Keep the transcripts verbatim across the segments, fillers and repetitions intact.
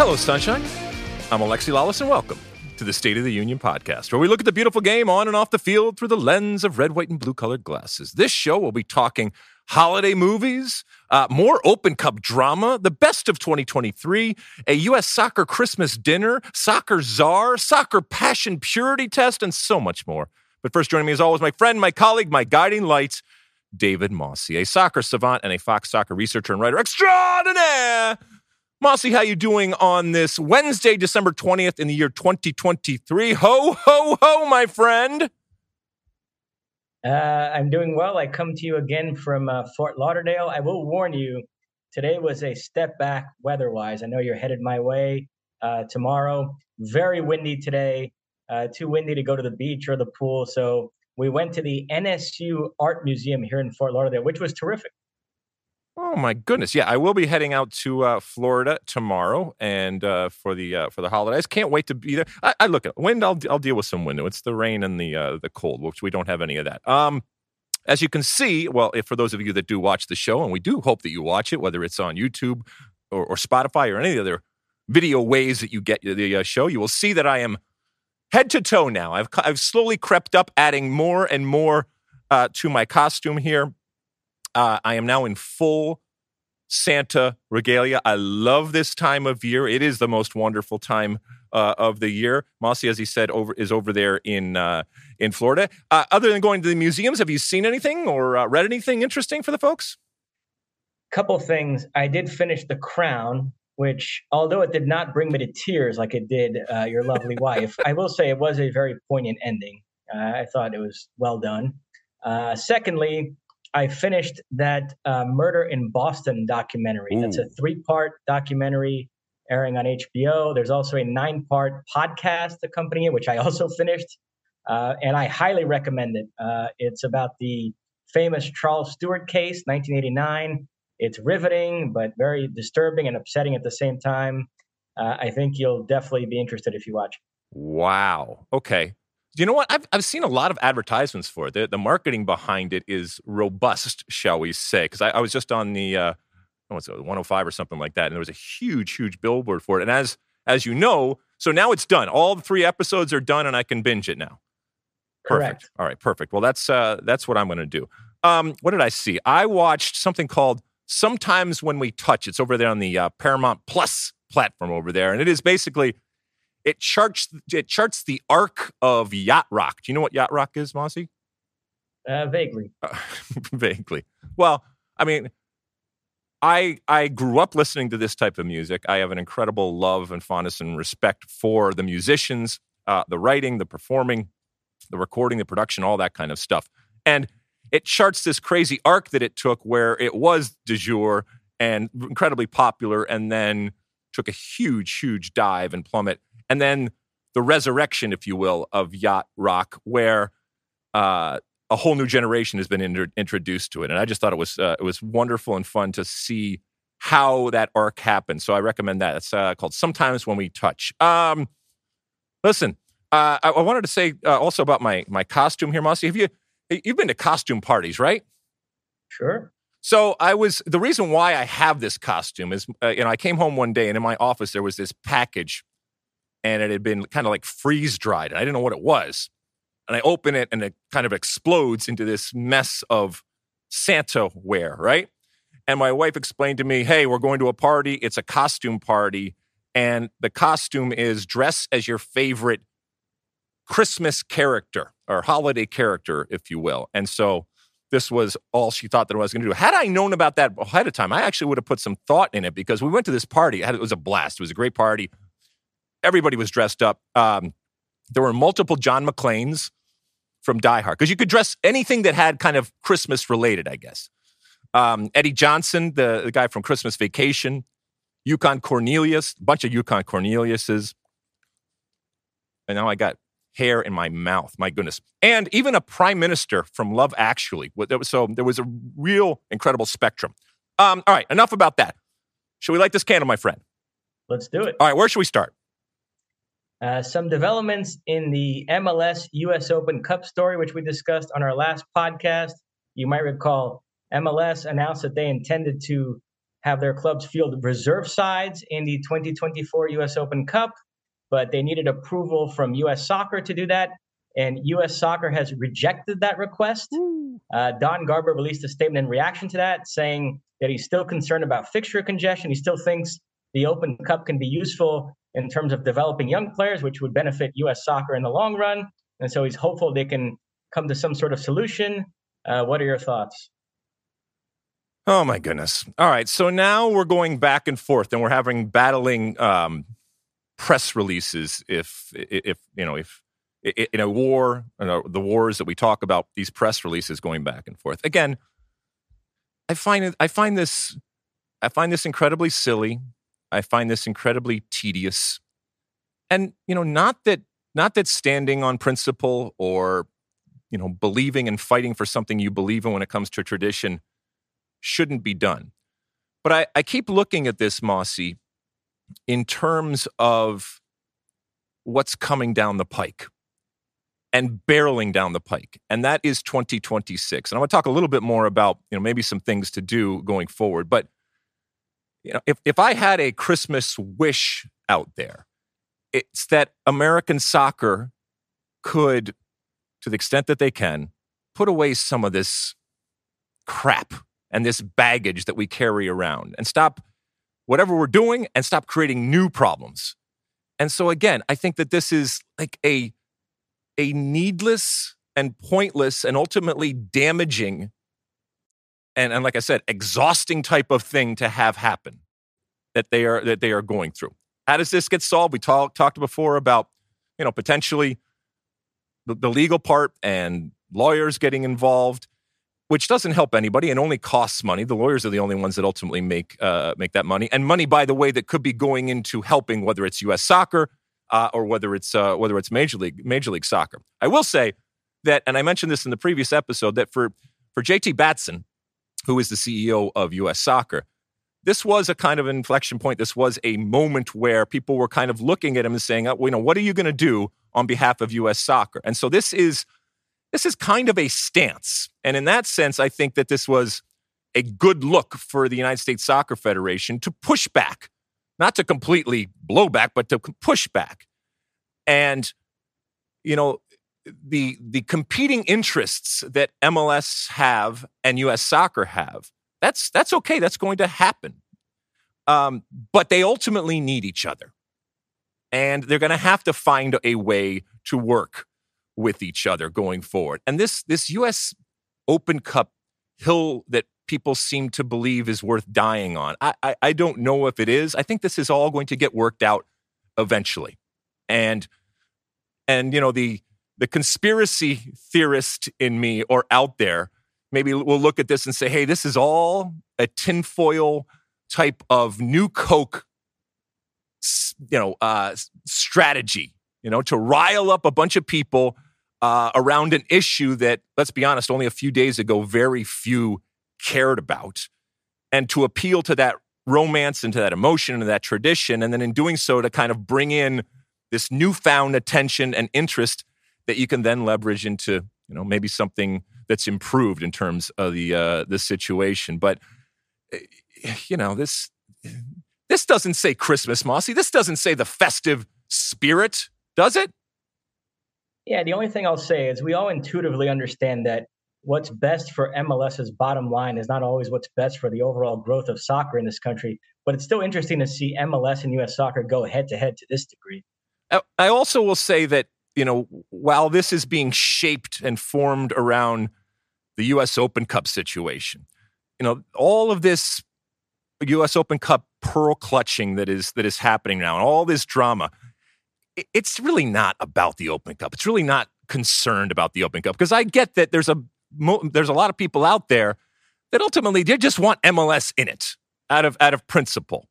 Hello, Sunshine. I'm Alexi Lalas, and welcome to the State of the Union podcast, where we look at the beautiful game on and off the field through the lens of red, white, and blue-colored glasses. This show will be talking holiday movies, uh, more Open Cup drama, the best of twenty twenty-three, a U S Soccer Christmas dinner, soccer czar, soccer passion purity test, and so much more. But first, joining me as always, my friend, my colleague, my guiding light, David Mosse, a soccer savant and a Fox Soccer researcher and writer extraordinaire. Mosse, how you doing on this Wednesday, December twentieth in the year twenty twenty-three? Ho, ho, ho, my friend. Uh, I'm doing well. I come to you again from uh, Fort Lauderdale. I will warn you, today was a step back weather-wise. I know you're headed my way uh, tomorrow. Very windy today. Uh, too windy to go to the beach or the pool. So we went to the N S U Art Museum here in Fort Lauderdale, which was terrific. Oh, my goodness. Yeah, I will be heading out to uh, Florida tomorrow and uh, for the uh, for the holidays. Can't wait to be there. I, I look at wind. I'll, I'll deal with some wind. It's the rain and the uh, the cold, which we don't have any of that. Um, as you can see, well, if, for those of you that do watch the show, and we do hope that you watch it, whether it's on YouTube or, or Spotify or any other video ways that you get the uh, show, you will see that I am head to toe now. I've I've slowly crept up, adding more and more uh, to my costume here. Uh, I am now in full Santa regalia. I love this time of year. It is the most wonderful time uh, of the year. Mosse, as he said, over is over there in uh, in Florida. Uh, other than going to the museums, have you seen anything or uh, read anything interesting for the folks? Couple things. I did finish The Crown, which, although it did not bring me to tears like it did uh, your lovely wife, I will say it was a very poignant ending. Uh, I thought it was well done. Uh, secondly, I finished that uh, Murder in Boston documentary. Ooh. That's a three-part documentary airing on H B O. There's also a nine-part podcast accompanying it, which I also finished, uh, and I highly recommend it. Uh, it's about the famous Charles Stewart case, nineteen eighty-nine. It's riveting, but very disturbing and upsetting at the same time. Uh, I think you'll definitely be interested if you watch. Wow. Okay. You know what? I've I've seen a lot of advertisements for it. The, the marketing behind it is robust, shall we say? Because I, I was just on the uh, I don't know, one oh five or something like that, and there was a huge, huge billboard for it. And as as you know, so now it's done. All the three episodes are done, and I can binge it now. Perfect. Correct. All right. Perfect. Well, that's uh, that's what I'm going to do. Um, what did I see? I watched something called Sometimes When We Touch. It's over there on the uh, Paramount Plus platform over there. And it is basically, it charts it charts the arc of Yacht Rock. Do you know what Yacht Rock is, Mosse? Uh, vaguely. Uh, vaguely. Well, I mean, I I grew up listening to this type of music. I have an incredible love and fondness and respect for the musicians, uh, the writing, the performing, the recording, the production, all that kind of stuff. And it charts this crazy arc that it took where it was du jour and incredibly popular and then took a huge, huge dive and plummet. And then the resurrection, if you will, of Yacht Rock, where uh, a whole new generation has been in- introduced to it. And I just thought it was uh, it was wonderful and fun to see how that arc happened. So I recommend that. It's uh, called Sometimes When We Touch. Um, listen, uh, I-, I wanted to say uh, also about my my costume here, Mosse. Have you... You've been to costume parties, right? Sure. So I was, the reason why I have this costume is, uh, you know, I came home one day and in my office there was this package and it had been kind of like freeze dried. And I didn't know what it was. And I open it and it kind of explodes into this mess of Santa wear, right? And my wife explained to me, hey, we're going to a party. It's a costume party. And the costume is dress as your favorite Christmas character or holiday character, if you will. And so this was all she thought that I was going to do. Had I known about that ahead of time, I actually would have put some thought in it because we went to this party. It was a blast. It was a great party. Everybody was dressed up. Um, there were multiple John McClanes from Die Hard because you could dress anything that had kind of Christmas related, I guess. Um, Eddie Johnson, the, the guy from Christmas Vacation, Yukon Cornelius, a bunch of Yukon Corneliuses. And now I got hair in my mouth. My goodness. And even a prime minister from Love Actually. So there was a real incredible spectrum. Um, all right, enough about that. Should we light this candle, my friend? Let's do it. All right, where should we start? Uh, some developments in the M L S U S Open Cup story, which we discussed on our last podcast. You might recall M L S announced that they intended to have their clubs field reserve sides in the twenty twenty-four U S Open Cup, but they needed approval from U S Soccer to do that, and U S Soccer has rejected that request. Uh, Don Garber released a statement in reaction to that, saying that he's still concerned about fixture congestion. He still thinks the Open Cup can be useful in terms of developing young players, which would benefit U S Soccer in the long run. And so he's hopeful they can come to some sort of solution. Uh, what are your thoughts? Oh, my goodness. All right. So now we're going back and forth, and we're having battling um, press releases. If, if you know, if in a war, you know, the wars that we talk about, these press releases going back and forth. Again, I find it, I find this, I find this incredibly silly. I find this incredibly tedious. And, you know, not that not that standing on principle or, you know, believing and fighting for something you believe in when it comes to tradition shouldn't be done. But I, I keep looking at this, Mosse, in terms of what's coming down the pike and barreling down the pike. And that is twenty twenty-six. And I want to talk a little bit more about, you know, maybe some things to do going forward. But you know, if, if I had a Christmas wish out there, it's that American soccer could, to the extent that they can, put away some of this crap and this baggage that we carry around and stop whatever we're doing and stop creating new problems. And so again, I think that this is like a, a needless and pointless and ultimately damaging And, and like I said, exhausting type of thing to have happen that they are that they are going through. How does this get solved? We talked talked before about, you know, potentially the, the legal part and lawyers getting involved, which doesn't help anybody and only costs money. The lawyers are the only ones that ultimately make uh, make that money, and money, by the way, that could be going into helping whether it's U S Soccer uh, or whether it's uh, whether it's Major League Major League Soccer. I will say that, and I mentioned this in the previous episode, that for for J T Batson, who is the C E O of U S Soccer, this was a kind of inflection point. This was a moment where people were kind of looking at him and saying, oh, well, you know, what are you going to do on behalf of U S Soccer? And so this is this is kind of a stance. And in that sense, I think that this was a good look for the United States Soccer Federation to push back, not to completely blow back, but to push back. And, you know, The the competing interests that M L S have and U S Soccer have, that's that's okay. That's going to happen. Um, but they ultimately need each other. And they're going to have to find a way to work with each other going forward. And this this U S Open Cup hill that people seem to believe is worth dying on, I, I, I don't know if it is. I think this is all going to get worked out eventually. And, and you know, the... The conspiracy theorist in me or out there, maybe we'll look at this and say, hey, this is all a tinfoil type of new Coke, you know, uh, strategy, you know, to rile up a bunch of people uh, around an issue that, let's be honest, only a few days ago, very few cared about, and to appeal to that romance and to that emotion and that tradition. And then in doing so, to kind of bring in this newfound attention and interest that you can then leverage into, you know, maybe something that's improved in terms of the uh, the situation. But you know, this this doesn't say Christmas, Mosse. This doesn't say the festive spirit, does it? Yeah. The only thing I'll say is we all intuitively understand that what's best for MLS's bottom line is not always what's best for the overall growth of soccer in this country. But it's still interesting to see M L S and U S Soccer go head to head to this degree. I, I also will say that, you know, while this is being shaped and formed around the U S Open Cup situation, you know, all of this U S Open Cup pearl clutching that is that is happening now and all this drama, it's really not about the Open Cup. It's really not concerned about the Open Cup, because I get that there's a there's a lot of people out there that ultimately they just want M L S in it out of out of principle,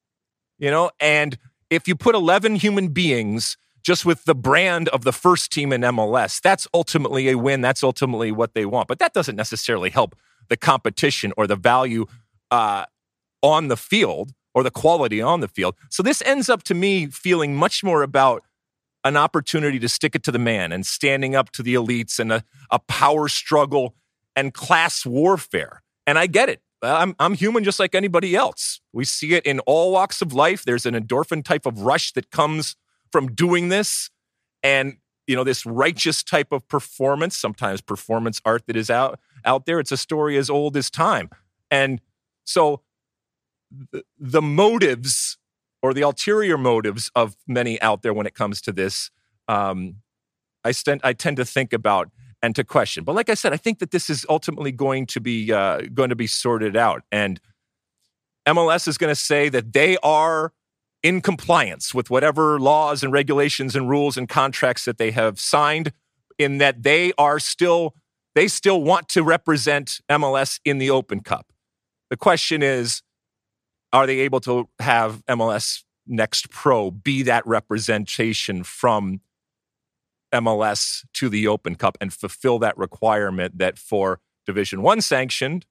you know, and if you put eleven human beings just with the brand of the first team in M L S, that's ultimately a win. That's ultimately what they want. But that doesn't necessarily help the competition or the value uh, on the field or the quality on the field. So this ends up, to me, feeling much more about an opportunity to stick it to the man and standing up to the elites and a, a power struggle and class warfare. And I get it. I'm, I'm human just like anybody else. We see it in all walks of life. There's an endorphin type of rush that comes from doing this. And, you know, this righteous type of performance, sometimes performance art that is out, out there, it's a story as old as time. And so the, the motives or the ulterior motives of many out there when it comes to this, um, I, st- I tend to think about and to question. But like I said, I think that this is ultimately going to be uh, going to be sorted out. And M L S is going to say that they are in compliance with whatever laws and regulations and rules and contracts that they have signed, in that they are still, they still want to represent M L S in the Open Cup. The question is, are they able to have M L S Next Pro be that representation from M L S to the Open Cup and fulfill that requirement that for Division One sanctioned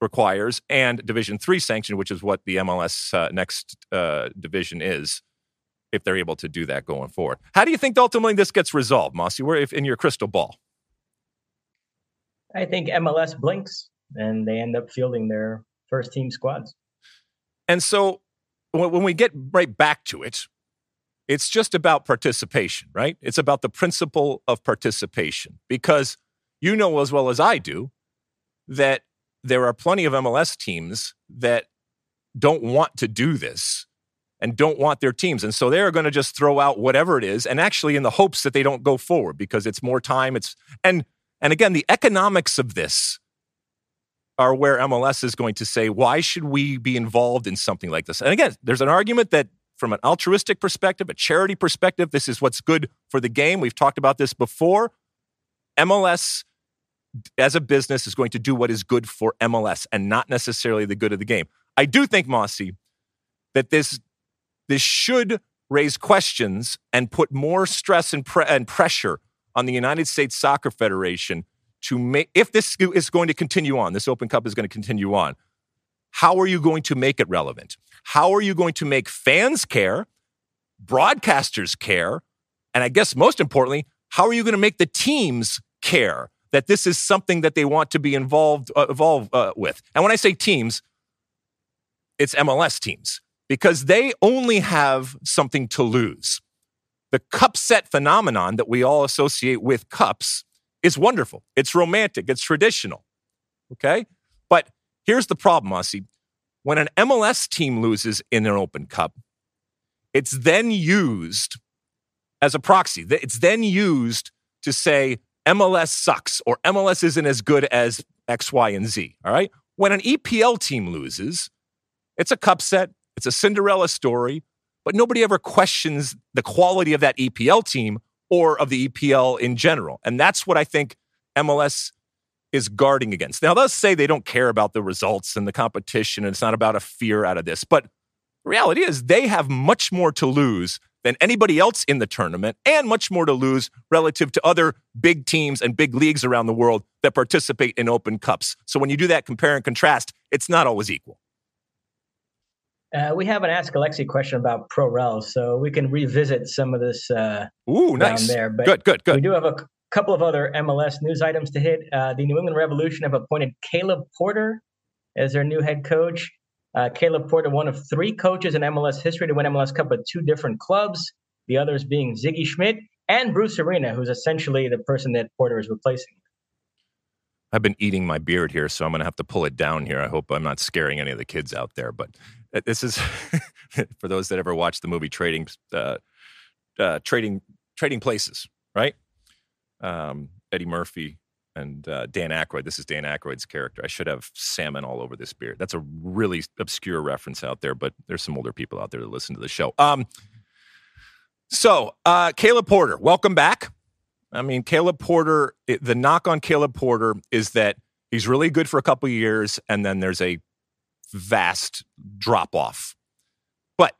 requires and Division Three sanctioned, which is what the M L S uh, next uh, division is, if they're able to do that going forward. How do you think ultimately this gets resolved, Mossy? Where, if in your crystal ball? I think M L S blinks and they end up fielding their first team squads. And so when we get right back to it, it's just about participation, right? It's about the principle of participation, because you know as well as I do that there are plenty of M L S teams that don't want to do this and don't want their teams. And so they're going to just throw out whatever it is, and actually in the hopes that they don't go forward because it's more time. It's and and again, the economics of this are where M L S is going to say, why should we be involved in something like this? And again, there's an argument that from an altruistic perspective, a charity perspective, this is what's good for the game. We've talked about this before. M L S as a business is going to do what is good for M L S and not necessarily the good of the game. I do think, Mossy, that this this should raise questions and put more stress and, pre- and pressure on the United States Soccer Federation to make, if this is going to continue on, this Open Cup is going to continue on, how are you going to make it relevant? How are you going to make fans care, broadcasters care, and I guess most importantly, how are you going to make the teams care that this is something that they want to be involved uh, involved uh, with? And when I say teams, it's M L S teams, because they only have something to lose. The cup set phenomenon that we all associate with cups is wonderful. It's romantic. It's traditional. Okay? But here's the problem, Mossy. When an M L S team loses in an Open Cup, it's then used as a proxy. It's then used to say M L S sucks or M L S isn't as good as X, Y, and Z, all right? When an E P L team loses, it's a cup set. It's a Cinderella story, but nobody ever questions the quality of that E P L team or of the E P L in general. And that's what I think M L S is guarding against. Now, they'll say they don't care about the results and the competition, and it's not about a fear out of this. But the reality is they have much more to lose than anybody else in the tournament, and much more to lose relative to other big teams and big leagues around the world that participate in Open Cups. So when you do that compare and contrast, it's not always equal. Uh, we have an Ask Alexi question about ProRel, so we can revisit some of this uh, Ooh, nice. down there. But good, good, good. We do have a couple of other M L S news items to hit. Uh, the New England Revolution have appointed Caleb Porter as their new head coach. Uh, Caleb Porter, one of three coaches in M L S history to win M L S Cup with two different clubs, the others being Ziggy Schmidt and Bruce Arena, who's essentially the person that Porter is replacing. I've been eating my beard here, so I'm going to have to pull it down here. I hope I'm not scaring any of the kids out there. But this is, for those that ever watched the movie Trading uh, uh, Trading, Trading Places, right? Um, Eddie Murphy and uh, Dan Aykroyd. This is Dan Aykroyd's character. I should have salmon all over this beard. That's a really obscure reference out there, but there's some older people out there that listen to the show. Um, so, uh, Caleb Porter, welcome back. I mean, Caleb Porter, it, the knock on Caleb Porter is that he's really good for a couple of years, and then there's a vast drop-off. But,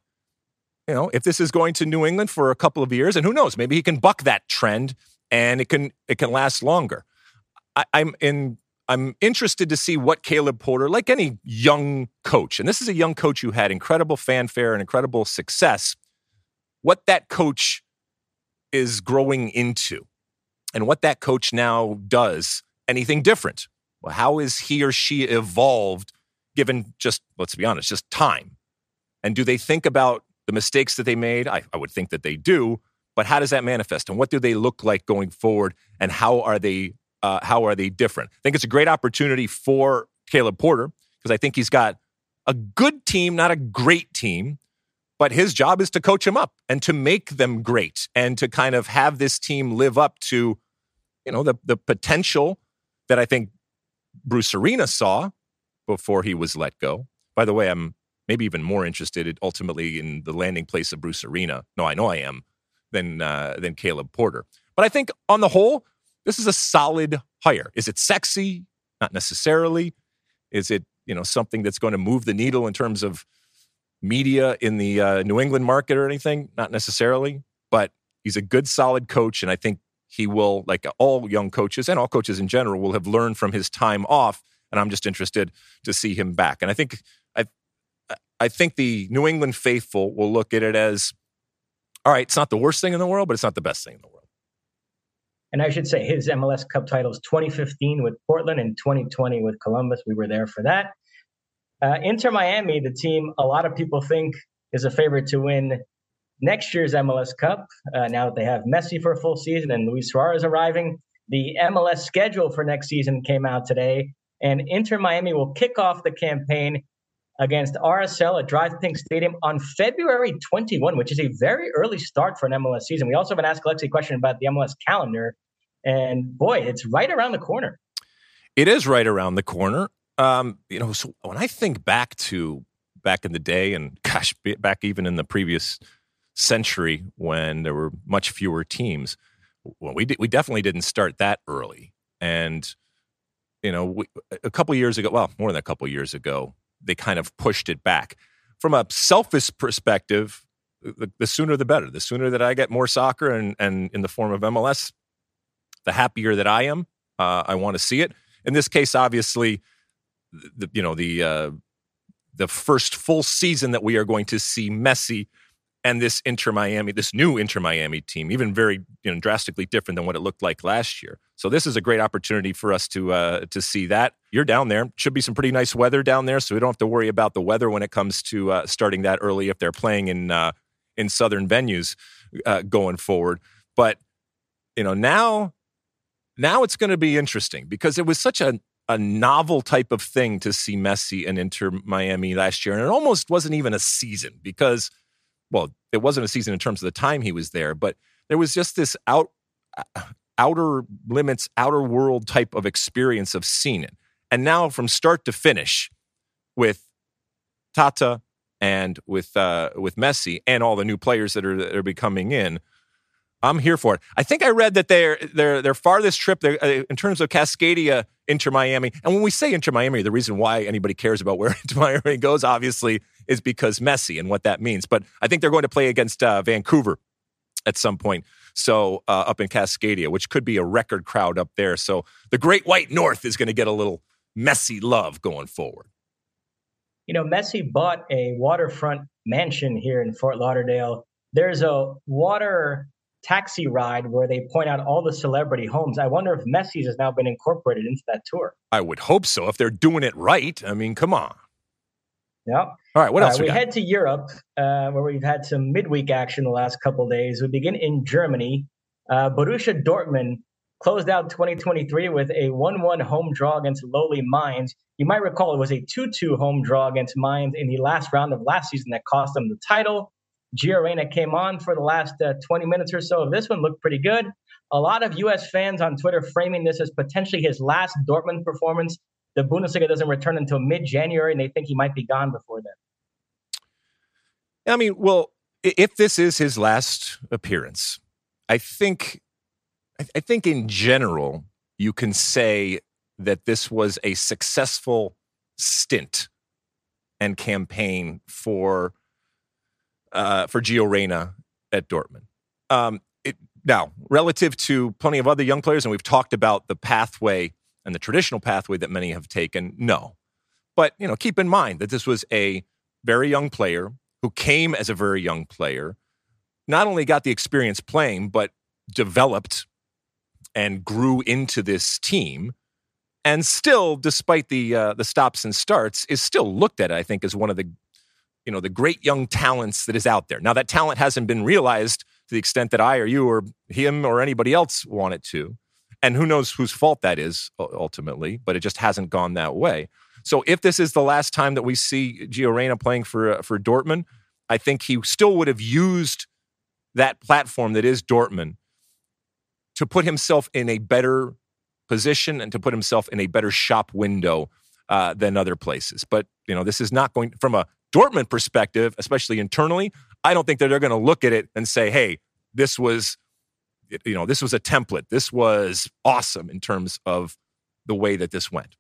you know, if this is going to New England for a couple of years, and who knows, maybe he can buck that trend, and it can it can last longer. I, I'm in. I'm interested to see what Caleb Porter, like any young coach, and this is a young coach who had incredible fanfare and incredible success, what that coach is growing into, and what that coach now does. Anything different? Well, how is he or she evolved given just, let's be honest, just time? And do they think about the mistakes that they made? I, I would think that they do. But how does that manifest? And what do they look like going forward? And how are they uh, how are they different? I think it's a great opportunity for Caleb Porter because I think he's got a good team, not a great team. But his job is to coach them up and to make them great and to kind of have this team live up to, you know, the, the potential that I think Bruce Arena saw before he was let go. By the way, I'm maybe even more interested ultimately in the landing place of Bruce Arena. No, I know I am. Than, uh, than Caleb Porter. But I think on the whole, this is a solid hire. Is it sexy? Not necessarily. Is it, you know, something that's going to move the needle in terms of media in the uh, New England market or anything? Not necessarily. But he's a good, solid coach. And I think he will, like all young coaches and all coaches in general, will have learned from his time off. And I'm just interested to see him back. And I think, I, I think the New England faithful will look at it as, all right, it's not the worst thing in the world, but it's not the best thing in the world. And I should say his M L S Cup titles, twenty fifteen with Portland and twenty twenty with Columbus. We were there for that. Uh, Inter Miami, the team a lot of people think is a favorite to win next year's M L S Cup. Uh, now that they have Messi for a full season and Luis Suarez arriving, the M L S schedule for next season came out today. And Inter Miami will kick off the campaign against R S L at Drive Pink Stadium on February twenty-first, which is a very early start for an M L S season. We also have an Ask Alexi question about the M L S calendar. And boy, it's right around the corner. It is right around the corner. Um, you know, so when I think back to back in the day and gosh, back even in the previous century when there were much fewer teams, well, we, did, we definitely didn't start that early. And, you know, we, a couple years ago, well, more than a couple years ago, they kind of pushed it back. From a selfish perspective, the, the sooner the better. The sooner that I get more soccer and, and in the form of M L S, the happier that I am. Uh, I want to see it. In this case, obviously, the, you know, the uh, the first full season that we are going to see Messi and this Inter Miami, this new Inter Miami team, even very you know, drastically different than what it looked like last year. So this is a great opportunity for us to uh, to see that. You're down there. Should be some pretty nice weather down there, so we don't have to worry about the weather when it comes to uh, starting that early if they're playing in uh, in southern venues uh, going forward. But you know now, now it's going to be interesting because it was such a a novel type of thing to see Messi and Inter Miami last year, and it almost wasn't even a season because. Well, it wasn't a season in terms of the time he was there, but there was just this out, outer limits, outer world type of experience of seeing it. And now from start to finish with Tata and with uh, with Messi and all the new players that are, that are becoming in, I'm here for it. I think I read that their their their farthest trip in terms of Cascadia, Inter Miami. And when we say Inter Miami, the reason why anybody cares about where Inter Miami goes, obviously, is because Messi and what that means. But I think they're going to play against uh, Vancouver at some point. So uh, up in Cascadia, which could be a record crowd up there. So the Great White North is going to get a little Messi love going forward. You know, Messi bought a waterfront mansion here in Fort Lauderdale. There's a water taxi ride where they point out all the celebrity homes. I wonder if Messi's has now been incorporated into that tour. I would hope so, if they're doing it right. I mean, come on. Yep. All right, what else? Uh, we, we head to Europe, uh, where we've had some midweek action the last couple of days. We begin in Germany. Uh, Borussia Dortmund closed out twenty twenty-three with a one one home draw against lowly Mainz. You might recall it was a two two home draw against Mainz in the last round of last season that cost them the title. Gio Reyna came on for the last uh, twenty minutes or so of this one, looked pretty good. A lot of U S fans on Twitter framing this as potentially his last Dortmund performance. The Bundesliga doesn't return until mid-January, and they think he might be gone before then. I mean, well, if this is his last appearance, I think, I think in general, you can say that this was a successful stint and campaign for uh, for Gio Reyna at Dortmund. Um, it, now, relative to plenty of other young players, and we've talked about the pathway and the traditional pathway that many have taken, no. But, you know, keep in mind that this was a very young player who came as a very young player, not only got the experience playing, but developed and grew into this team. and still, despite the uh, the stops and starts, is still looked at, I think, as one of the, you know, the great young talents that is out there. Now, that talent hasn't been realized to the extent that I or you or him or anybody else want it to. And who knows whose fault that is, ultimately, but it just hasn't gone that way. So if this is the last time that we see Gio Reyna playing for uh, for Dortmund, I think he still would have used that platform that is Dortmund to put himself in a better position and to put himself in a better shop window uh, than other places. But, you know, this is not going, from a Dortmund perspective, especially internally, I don't think that they're going to look at it and say, hey, this was, you know, this was a template. This was awesome in terms of the way that this went.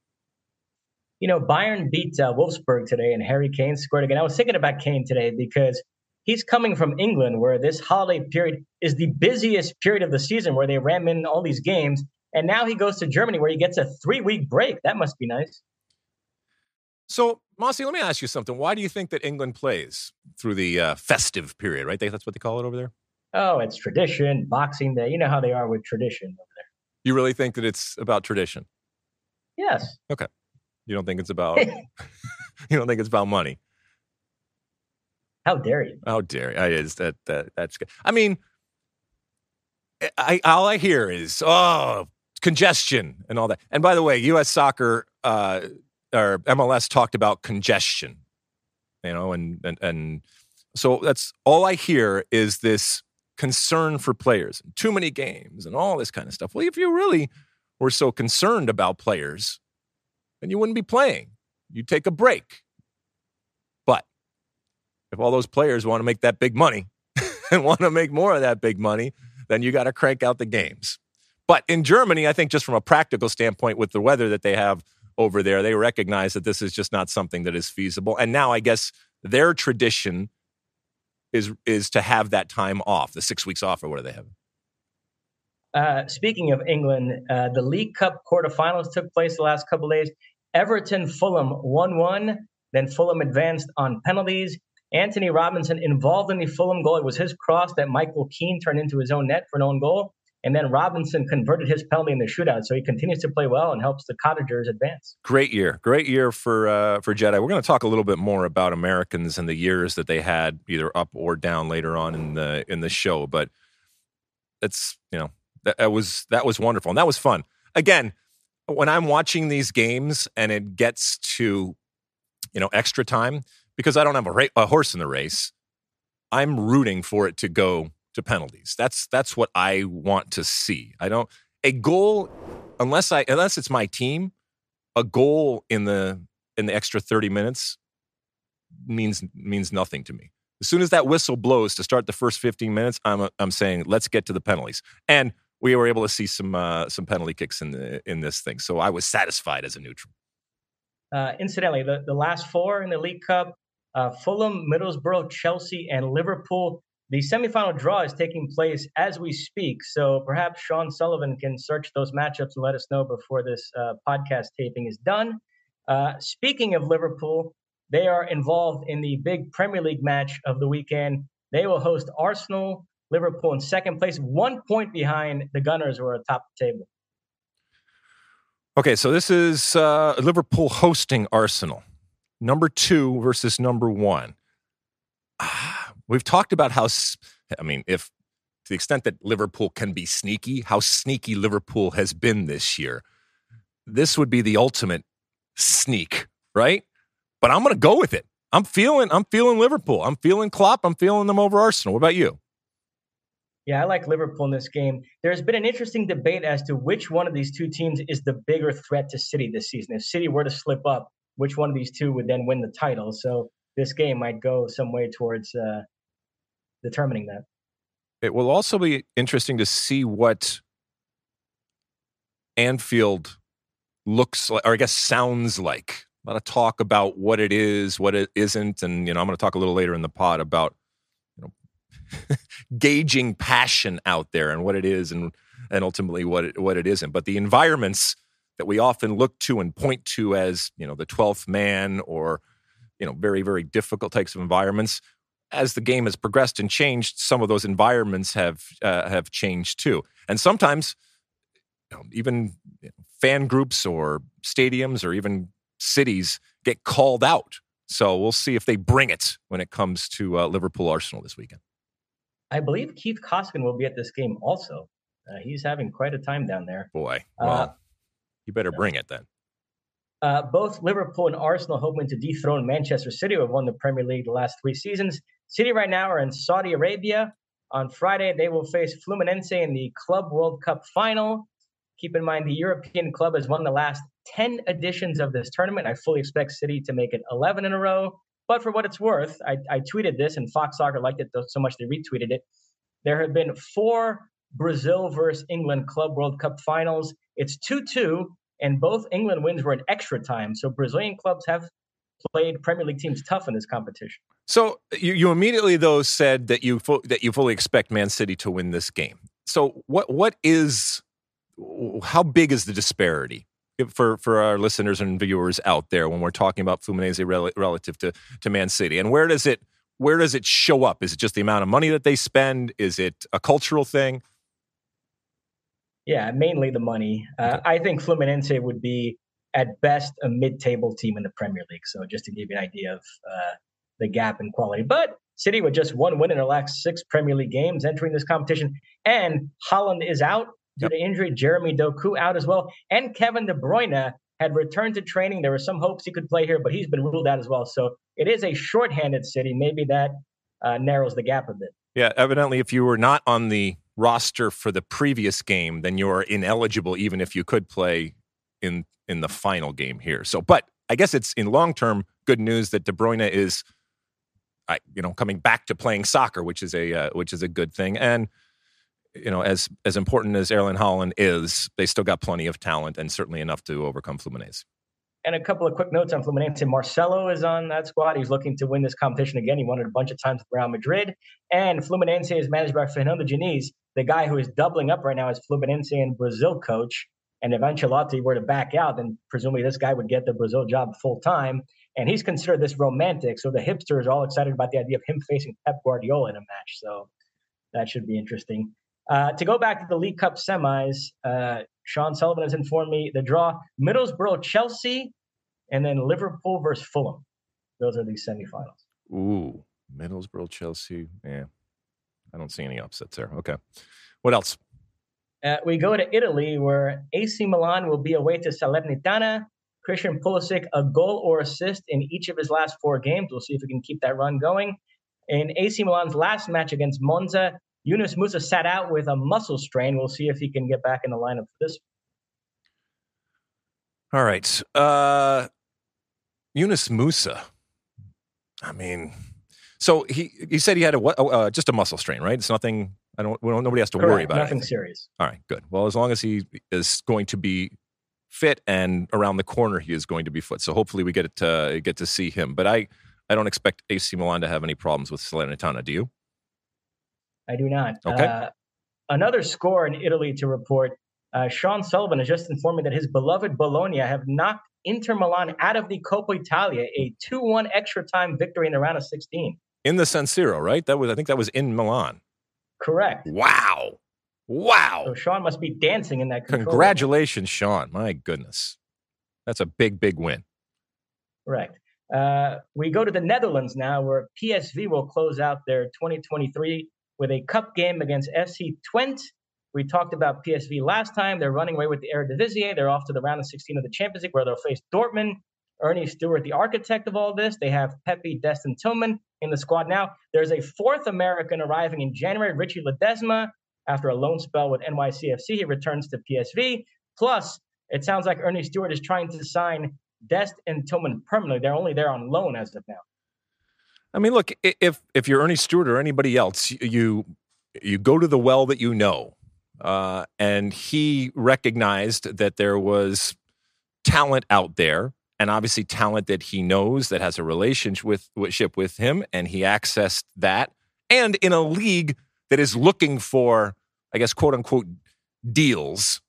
You know, Bayern beat uh, Wolfsburg today, and Harry Kane scored again. I was thinking about Kane today because he's coming from England, where this holiday period is the busiest period of the season, where they ram in all these games. And now he goes to Germany, where he gets a three-week break. That must be nice. So, Mosse, let me ask you something. Why do you think that England plays through the uh, festive period, right? That's what they call it over there? Oh, it's tradition, Boxing Day. You know how they are with tradition over there. You really think that it's about tradition? Yes. Okay. You don't think it's about you don't think it's about money? How dare you? How dare you? I is that that that's good. I mean, I all I hear is oh congestion and all that. And by the way, U S Soccer uh, or M L S talked about congestion, you know, and and and so that's all I hear is this concern for players, and too many games, and all this kind of stuff. Well, if you really were so concerned about players, and you wouldn't be playing. You'd take a break. But if all those players want to make that big money and want to make more of that big money, then you got to crank out the games. But in Germany, I think just from a practical standpoint with the weather that they have over there, they recognize that this is just not something that is feasible. And now I guess their tradition is is to have that time off, the six weeks off or whatever they have. Uh, speaking of England, uh, the League Cup quarterfinals took place the last couple days. Everton Fulham one one, then Fulham advanced on penalties. Antonee Robinson involved in the Fulham goal. It was his cross that Michael Keane turned into his own net for an own goal. And then Robinson converted his penalty in the shootout. So he continues to play well and helps the Cottagers advance. Great year. Great year for uh, for Jedi. We're going to talk a little bit more about Americans and the years that they had either up or down later on in the in the show. But that's, you know, that was that was wonderful. And that was fun. Again, when I'm watching these games and it gets to, you know, extra time, because I don't have a, ra- a horse in the race, I'm rooting for it to go to penalties. That's that's what I want to see. I don't a goal unless I unless it's my team, a goal in the in the extra thirty minutes means means nothing to me. As soon as that whistle blows to start the first fifteen minutes, I'm I'm saying let's get to the penalties. And we were able to see some uh, some penalty kicks in the, in this thing. So I was satisfied as a neutral. Uh, incidentally, the, the last four in the League Cup, uh, Fulham, Middlesbrough, Chelsea, and Liverpool. The semifinal draw is taking place as we speak. So perhaps Sean Sullivan can search those matchups and let us know before this uh, podcast taping is done. Uh, speaking of Liverpool, they are involved in the big Premier League match of the weekend. They will host Arsenal. Liverpool in second place, one point behind the Gunners who are atop the table. Okay, so this is uh, Liverpool hosting Arsenal. Number two versus number one. Ah, we've talked about how, I mean, if to the extent that Liverpool can be sneaky, how sneaky Liverpool has been this year. This would be the ultimate sneak, right? But I'm going to go with it. I'm feeling, I'm feeling Liverpool. I'm feeling Klopp. I'm feeling them over Arsenal. What about you? Yeah, I like Liverpool in this game. There's been an interesting debate as to which one of these two teams is the bigger threat to City this season. If City were to slip up, which one of these two would then win the title? So this game might go some way towards uh, determining that. It will also be interesting to see what Anfield looks like, or I guess sounds like. A lot of talk about what it is, what it isn't. And, you know, I'm going to talk a little later in the pod about gauging passion out there and what it is and and ultimately what it, what it isn't. But the environments that we often look to and point to as, you know, the twelfth man or, you know, very, very difficult types of environments, as the game has progressed and changed, some of those environments have uh, have changed too. And sometimes, you know, even fan groups or stadiums or even cities get called out. So we'll see if they bring it when it comes to uh, Liverpool Arsenal this weekend. I believe Keith Koskin will be at this game also. Uh, he's having quite a time down there. Boy, well, uh, you better bring it then. Uh, both Liverpool and Arsenal hoping to dethrone Manchester City, who have won the Premier League the last three seasons. City right now are in Saudi Arabia. On Friday, they will face Fluminense in the Club World Cup final. Keep in mind, the European club has won the last ten editions of this tournament. I fully expect City to make it eleven in a row. But for what it's worth, I, I tweeted this, and Fox Soccer liked it so much they retweeted it. There have been four Brazil versus England Club World Cup finals. It's two two, and both England wins were in extra time. So Brazilian clubs have played Premier League teams tough in this competition. So you, you immediately, though, said that you fo- that you fully expect Man City to win this game. So what what is, how big is the disparity for, for our listeners and viewers out there when we're talking about Fluminense rel- relative to, to Man City? And where does it where does it show up? Is it just the amount of money that they spend? Is it a cultural thing? Yeah, mainly the money. Uh, I think Fluminense would be, at best, a mid-table team in the Premier League. So just to give you an idea of uh, the gap in quality. But City with just one win in their last six Premier League games entering this competition. And Haaland is out due yep. to injury. Jeremy Doku out as well. And Kevin De Bruyne had returned to training. There were some hopes he could play here, but he's been ruled out as well. So it is a shorthanded City. Maybe that uh, narrows the gap a bit. Yeah, evidently, if you were not on the roster for the previous game, then you're ineligible, even if you could play in in the final game here. So, but I guess it's in long term good news that De Bruyne is, I, you know, coming back to playing soccer, which is a uh, which is a good thing. And you know, as as important as Erling Haaland is, they still got plenty of talent and certainly enough to overcome Fluminense. And a couple of quick notes on Fluminense. Marcelo is on that squad. He's looking to win this competition again. He won it a bunch of times with Real Madrid. And Fluminense is managed by Fernando Diniz. The guy who is doubling up right now is Fluminense and Brazil coach. And if Ancelotti were to back out, then presumably this guy would get the Brazil job full time. And he's considered this romantic. So the hipsters are all excited about the idea of him facing Pep Guardiola in a match. So that should be interesting. Uh, to go back to the League Cup semis, uh, Sean Sullivan has informed me the draw, Middlesbrough, Chelsea, and then Liverpool versus Fulham. Those are the semifinals. Ooh, Middlesbrough, Chelsea. Yeah, I don't see any upsets there. Okay. What else? Uh, we go to Italy, where A C Milan will be away to Salernitana. Christian Pulisic, a goal or assist in each of his last four games. We'll see if we can keep that run going. In A C Milan's last match against Monza, Yunus Musa sat out with a muscle strain. We'll see if he can get back in the lineup for this. All right. Uh, Yunus Musa. I mean, so he, he said he had a uh, just a muscle strain, right? It's nothing. I don't, we don't nobody has to Correct, worry about it. Nothing anything. serious. All right, good. Well, as long as he is going to be fit and around the corner, he is going to be fit. So hopefully we get to uh, get to see him. But I, I don't expect A C Milan to have any problems with Salernitana. Do you? I do not. Okay. Uh, another score in Italy to report. Uh, Sean Sullivan has just informed me that his beloved Bologna have knocked Inter Milan out of the Coppa Italia, a two one extra time victory in the round of sixteen. In the San Siro, right? That was I think that was in Milan. Correct. Wow. Wow. So Sean must be dancing in that control. Congratulations, Sean. My goodness. That's a big, big win. Correct. Uh, we go to the Netherlands now, where P S V will close out their twenty twenty-three with a cup game against F C Twente. We talked about P S V last time. They're running away with the Eredivisie. They're off to the round of sixteen of the Champions League, where they'll face Dortmund. Ernie Stewart, the architect of all this. They have Pepe Destin Tillman in the squad now. There's a fourth American arriving in January, Richie Ledesma. After a loan spell with N Y C F C, he returns to P S V. Plus, it sounds like Ernie Stewart is trying to sign Destin Tillman permanently. They're only there on loan as of now. I mean, look, if if you're Ernie Stewart or anybody else, you you go to the well that you know. Uh, and he recognized that there was talent out there. And obviously talent that he knows that has a relationship with, with him, and he accessed that. And in a league that is looking for, I guess, quote-unquote, deals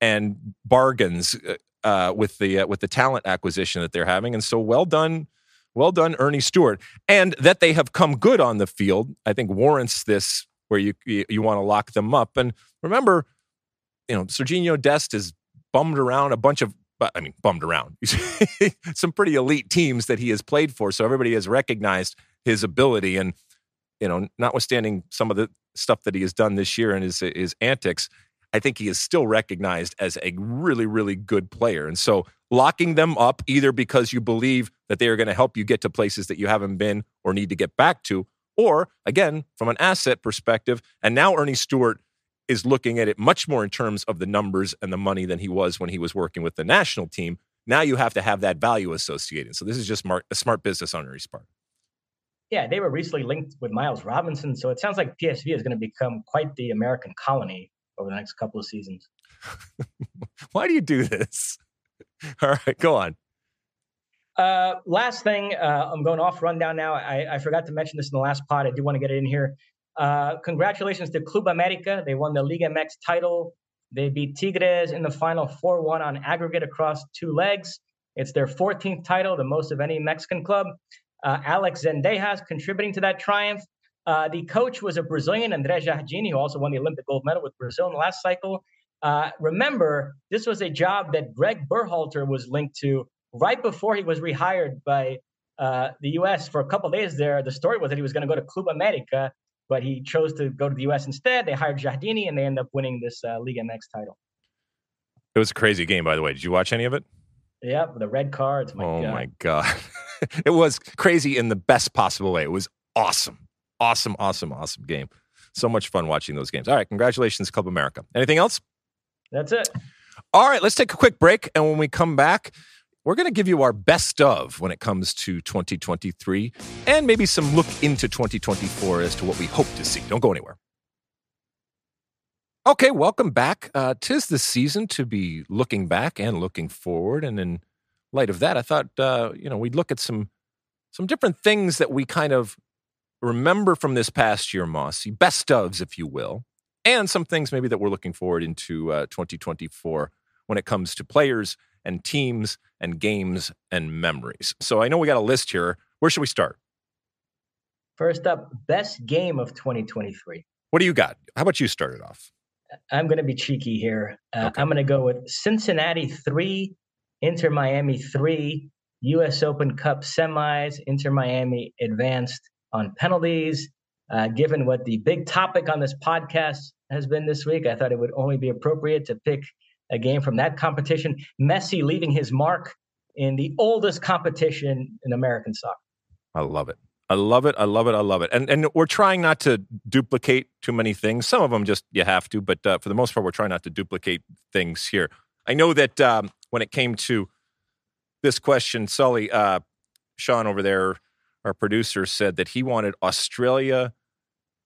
and bargains uh, with the uh, with the talent acquisition that they're having. And so well done, well done, Ernie Stewart. And that they have come good on the field, I think, warrants this, where you you, you want to lock them up. And remember, you know, Serginho Dest is bummed around a bunch of, I mean, bummed around, some pretty elite teams that he has played for. So everybody has recognized his ability. And, you know, notwithstanding some of the stuff that he has done this year and his, his antics, I think he is still recognized as a really, really good player. And so locking them up, either because you believe that they are going to help you get to places that you haven't been or need to get back to, or again, from an asset perspective, and now Ernie Stewart is looking at it much more in terms of the numbers and the money than he was when he was working with the national team. Now you have to have that value associated. So this is just smart, a smart business on Ernie's part. Yeah, they were recently linked with Miles Robinson. So it sounds like P S V is going to become quite the American colony over the next couple of seasons. Why do you do this? All right, go on. Uh, last thing, uh, I'm going off rundown now. I, I forgot to mention this in the last pod. I do want to get it in here. Uh, congratulations to Club America. They won the Liga M X title. They beat Tigres in the final four one on aggregate across two legs. It's their fourteenth title, the most of any Mexican club. Uh, Alex Zendejas contributing to that triumph. Uh, the coach was a Brazilian, André Jardine, who also won the Olympic gold medal with Brazil in the last cycle. Uh, remember, this was a job that Greg Berhalter was linked to right before he was rehired by uh, the U S for a couple of days there. The story was that he was going to go to Club America, but he chose to go to the U S instead. They hired Jardine, and they end up winning this uh, Liga M X title. It was a crazy game, by the way. Did you watch any of it? Yeah, the red cards. My oh, God. my God. It was crazy in the best possible way. It was awesome. Awesome, awesome, awesome game. So much fun watching those games. All right, congratulations, Club America. Anything else? That's it. All right, let's take a quick break. And when we come back, we're going to give you our best of when it comes to twenty twenty-three and maybe some look into twenty twenty-four as to what we hope to see. Don't go anywhere. Okay, welcome back. Uh, tis the season to be looking back and looking forward. And in light of that, I thought, uh, you know, we'd look at some, some different things that we kind of remember from this past year, Mosse, best ofs, if you will, and some things maybe that we're looking forward into uh, twenty twenty-four when it comes to players and teams and games and memories. So I know we got a list here. Where should we start? First up, best game of twenty twenty-three. What do you got? How about you start it off? I'm going to be cheeky here. Uh, okay. I'm going to go with Cincinnati three, Inter Miami three, U S Open Cup semis, Inter Miami advanced on penalties. Uh, given what the big topic on this podcast has been this week, I thought it would only be appropriate to pick a game from that competition. Messi leaving his mark in the oldest competition in American soccer. I love it. I love it. I love it. I love it. And and we're trying not to duplicate too many things. Some of them just you have to, but uh, for the most part, we're trying not to duplicate things here. I know that um, when it came to this question, Sully, uh, Sean over there, our producer, said that he wanted Australia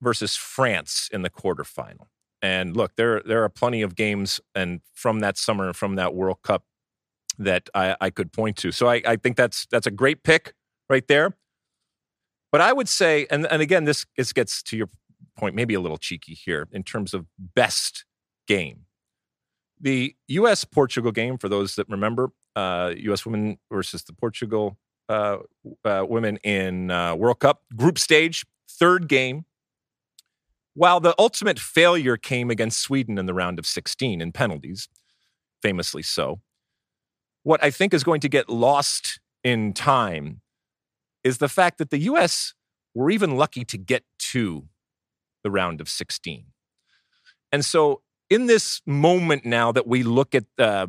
versus France in the quarterfinal. And look, there there are plenty of games and from that summer and from that World Cup that I, I could point to. So I, I think that's that's a great pick right there. But I would say, and, and again, this is, gets to your point, maybe a little cheeky here in terms of best game. The U S-Portugal game, for those that remember, uh, U S women versus the Portugal Uh, uh, women in uh, World Cup, group stage, third game. While the ultimate failure came against Sweden in the round of sixteen in penalties, famously so, what I think is going to get lost in time is the fact that the U S were even lucky to get to the round of sixteen. And so in this moment now that we look at uh,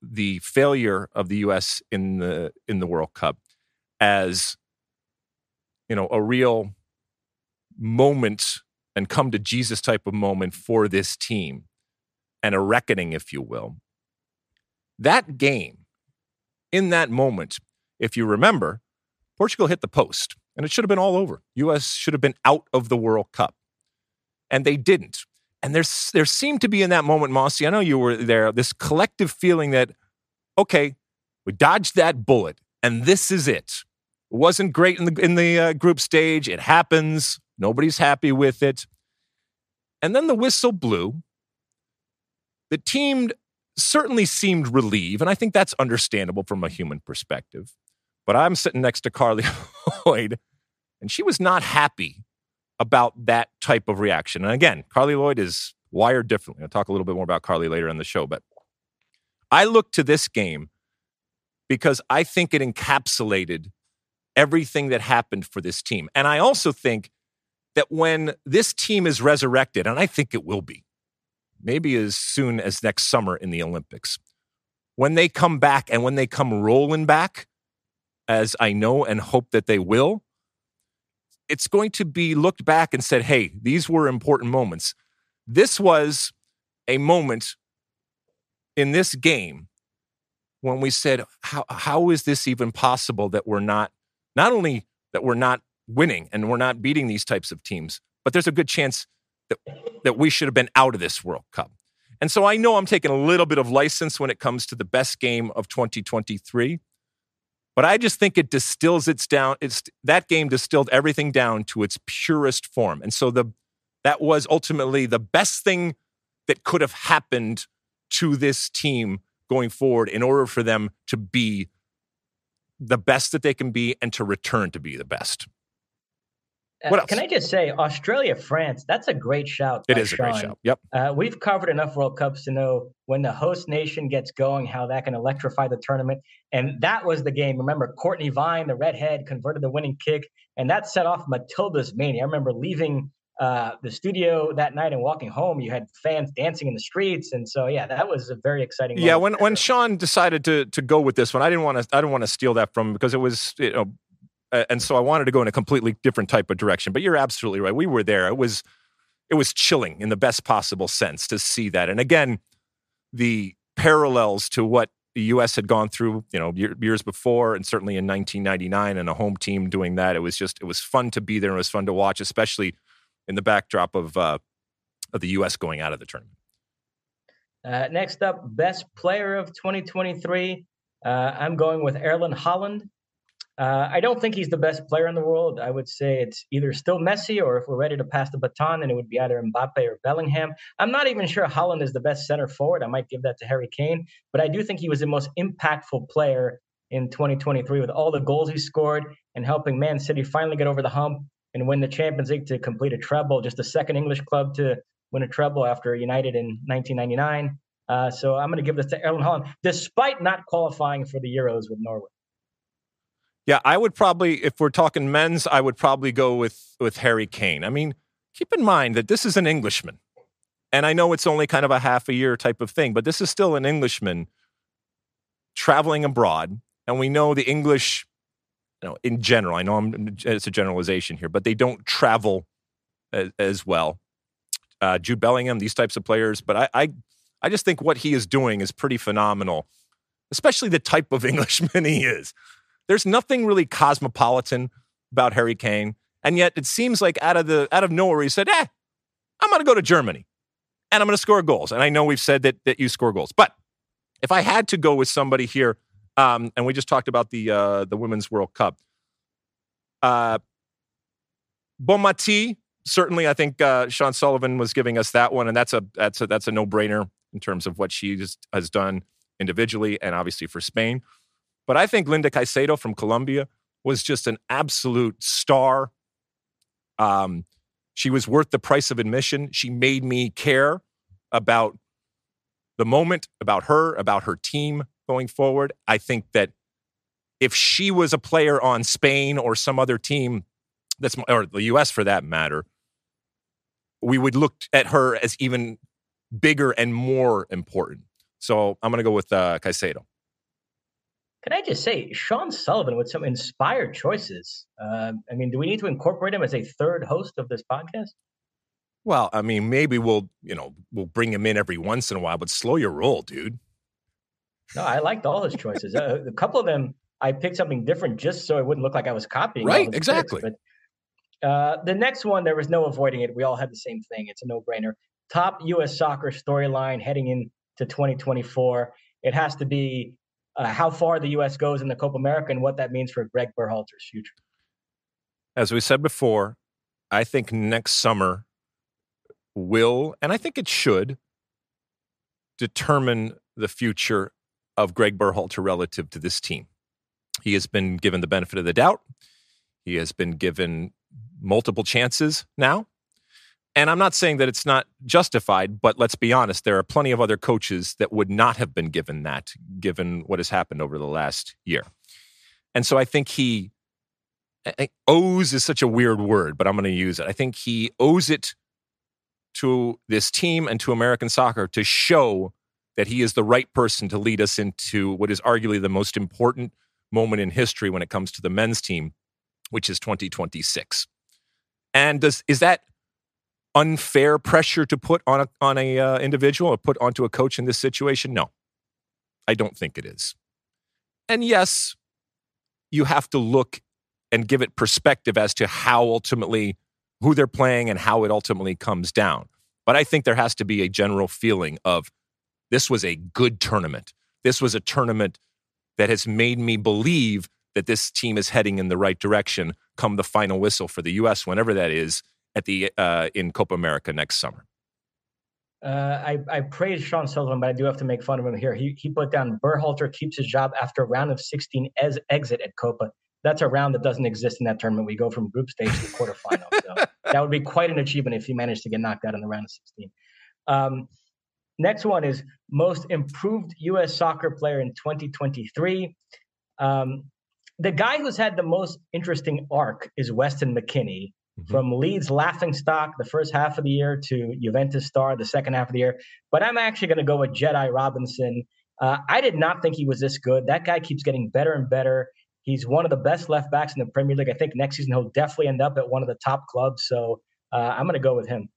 the failure of the U S in the in the World Cup, as, you know, a real moment and come to Jesus type of moment for this team and a reckoning, if you will. That game, in that moment, if you remember, Portugal hit the post and it should have been all over. U S should have been out of the World Cup and they didn't. And there's, there seemed to be in that moment, Mosse, I know you were there, this collective feeling that, okay, we dodged that bullet and this is it. It wasn't great in the in the uh, group stage. It happens. Nobody's happy with it. And then the whistle blew. The team certainly seemed relieved, and I think that's understandable from a human perspective. But I'm sitting next to Carly Lloyd, and she was not happy about that type of reaction. And again, Carly Lloyd is wired differently. I'll talk a little bit more about Carly later in the show, but I look to this game because I think it encapsulated everything that happened for this team. And I also think that when this team is resurrected, and I think it will be, maybe as soon as next summer in the Olympics, when they come back and when they come rolling back, as I know and hope that they will, it's going to be looked back and said, hey, these were important moments. This was a moment in this game when we said, how, how is this even possible that we're not, not only that we're not winning and we're not beating these types of teams, but there's a good chance that, that we should have been out of this World Cup. And so I know I'm taking a little bit of license when it comes to the best game of twenty twenty-three, but I just think it distills its down. It's that game distilled everything down to its purest form. And so the that was ultimately the best thing that could have happened to this team going forward in order for them to be the best that they can be and to return to be the best. What else? Uh, can I just say, Australia, France, that's a great shout. It is Sean. a great shout. Yep. Uh, we've covered enough World Cups to know when the host nation gets going, how that can electrify the tournament. And that was the game. Remember, Courtney Vine, the redhead, converted the winning kick, and that set off Matilda's mania. I remember leaving uh, the studio that night and walking home. You had fans dancing in the streets, and so yeah, that was a very exciting moment. Yeah, when when Sean decided to to go with this one, I didn't want to I didn't want to steal that from him because it was, you know. And so I wanted to go in a completely different type of direction. But you're absolutely right. We were there. It was it was chilling in the best possible sense to see that. And again, the parallels to what the U S had gone through, you know, years before, and certainly in nineteen ninety-nine and a home team doing that. It was just, it was fun to be there. And it was fun to watch, especially in the backdrop of, uh, of the U S going out of the tournament. Uh, next up, best player of twenty twenty-three. Uh, I'm going with Erling Haaland. Uh, I don't think he's the best player in the world. I would say it's either still Messi, or if we're ready to pass the baton, then it would be either Mbappe or Bellingham. I'm not even sure Haaland is the best center forward. I might give that to Harry Kane, but I do think he was the most impactful player in twenty twenty-three with all the goals he scored and helping Man City finally get over the hump and win the Champions League to complete a treble, just the second English club to win a treble after United in nineteen ninety-nine. Uh, so I'm going to give this to Erling Haaland, despite not qualifying for the Euros with Norway. Yeah, I would probably, if we're talking men's, I would probably go with, with Harry Kane. I mean, keep in mind that this is an Englishman. And I know it's only kind of a half a year type of thing, but this is still an Englishman traveling abroad. And we know the English, you know, in general, I know I'm, it's a generalization here, but they don't travel as, as well. Uh, Jude Bellingham, these types of players. But I, I, I just think what he is doing is pretty phenomenal, especially the type of Englishman he is. There's nothing really cosmopolitan about Harry Kane. And yet it seems like out of the out of nowhere, he said, eh, I'm going to go to Germany and I'm going to score goals. And I know we've said that that you score goals. But if I had to go with somebody here, um, and we just talked about the uh, the Women's World Cup. Uh, Bonmati, certainly, I think uh, Sean Sullivan was giving us that one. And that's a, that's a, that's a no-brainer in terms of what she has done individually and obviously for Spain. But I think Linda Caicedo from Colombia was just an absolute star. Um, she was worth the price of admission. She made me care about the moment, about her, about her team going forward. I think that if she was a player on Spain or some other team, that's or the U S for that matter, we would look at her as even bigger and more important. So I'm going to go with uh, Caicedo. Can I just say, Sean Sullivan with some inspired choices. Uh, I mean, do we need to incorporate him as a third host of this podcast? Well, I mean, maybe we'll, you know, we'll bring him in every once in a while, but slow your roll, dude. No, I liked all his choices. uh, a couple of them, I picked something different just so it wouldn't look like I was copying. Right, exactly. Picks, but, uh, the next one, there was no avoiding it. We all had the same thing. It's a no-brainer. Top U S soccer storyline heading into twenty twenty-four. It has to be Uh, how far the U S goes in the Copa America and what that means for Greg Berhalter's future. As we said before, I think next summer will, and I think it should, determine the future of Greg Berhalter relative to this team. He has been given the benefit of the doubt. He has been given multiple chances now. And I'm not saying that it's not justified, but let's be honest, there are plenty of other coaches that would not have been given that, given what has happened over the last year. And so I think he, owes is such a weird word, but I'm going to use it. I think he owes it to this team and to American soccer to show that he is the right person to lead us into what is arguably the most important moment in history when it comes to the men's team, which is twenty twenty-six. And does is that unfair pressure to put on a on a uh, individual or put onto a coach in this situation? No, I don't think it is. And yes, you have to look and give it perspective as to how ultimately who they're playing and how it ultimately comes down. But I think there has to be a general feeling of this was a good tournament. This was a tournament that has made me believe that this team is heading in the right direction come the final whistle for the U S, whenever that is, at the uh, in Copa America next summer. Uh, I, I praise Sean Sullivan, but I do have to make fun of him here. He, he put down Berhalter keeps his job after round of sixteen as exit at Copa. That's a round that doesn't exist in that tournament. We go from group stage to the quarterfinal. So that would be quite an achievement if he managed to get knocked out in the round of sixteen. Um, next one is most improved U S soccer player in twenty twenty-three. Um, the guy who's had the most interesting arc is Weston McKennie, mm-hmm. from Leeds laughingstock the first half of the year to Juventus star the second half of the year. But I'm actually going to go with Jedi Robinson. Uh, I did not think he was this good. That guy keeps getting better and better. He's one of the best left backs in the Premier League. I think next season he'll definitely end up at one of the top clubs. So uh, I'm going to go with him.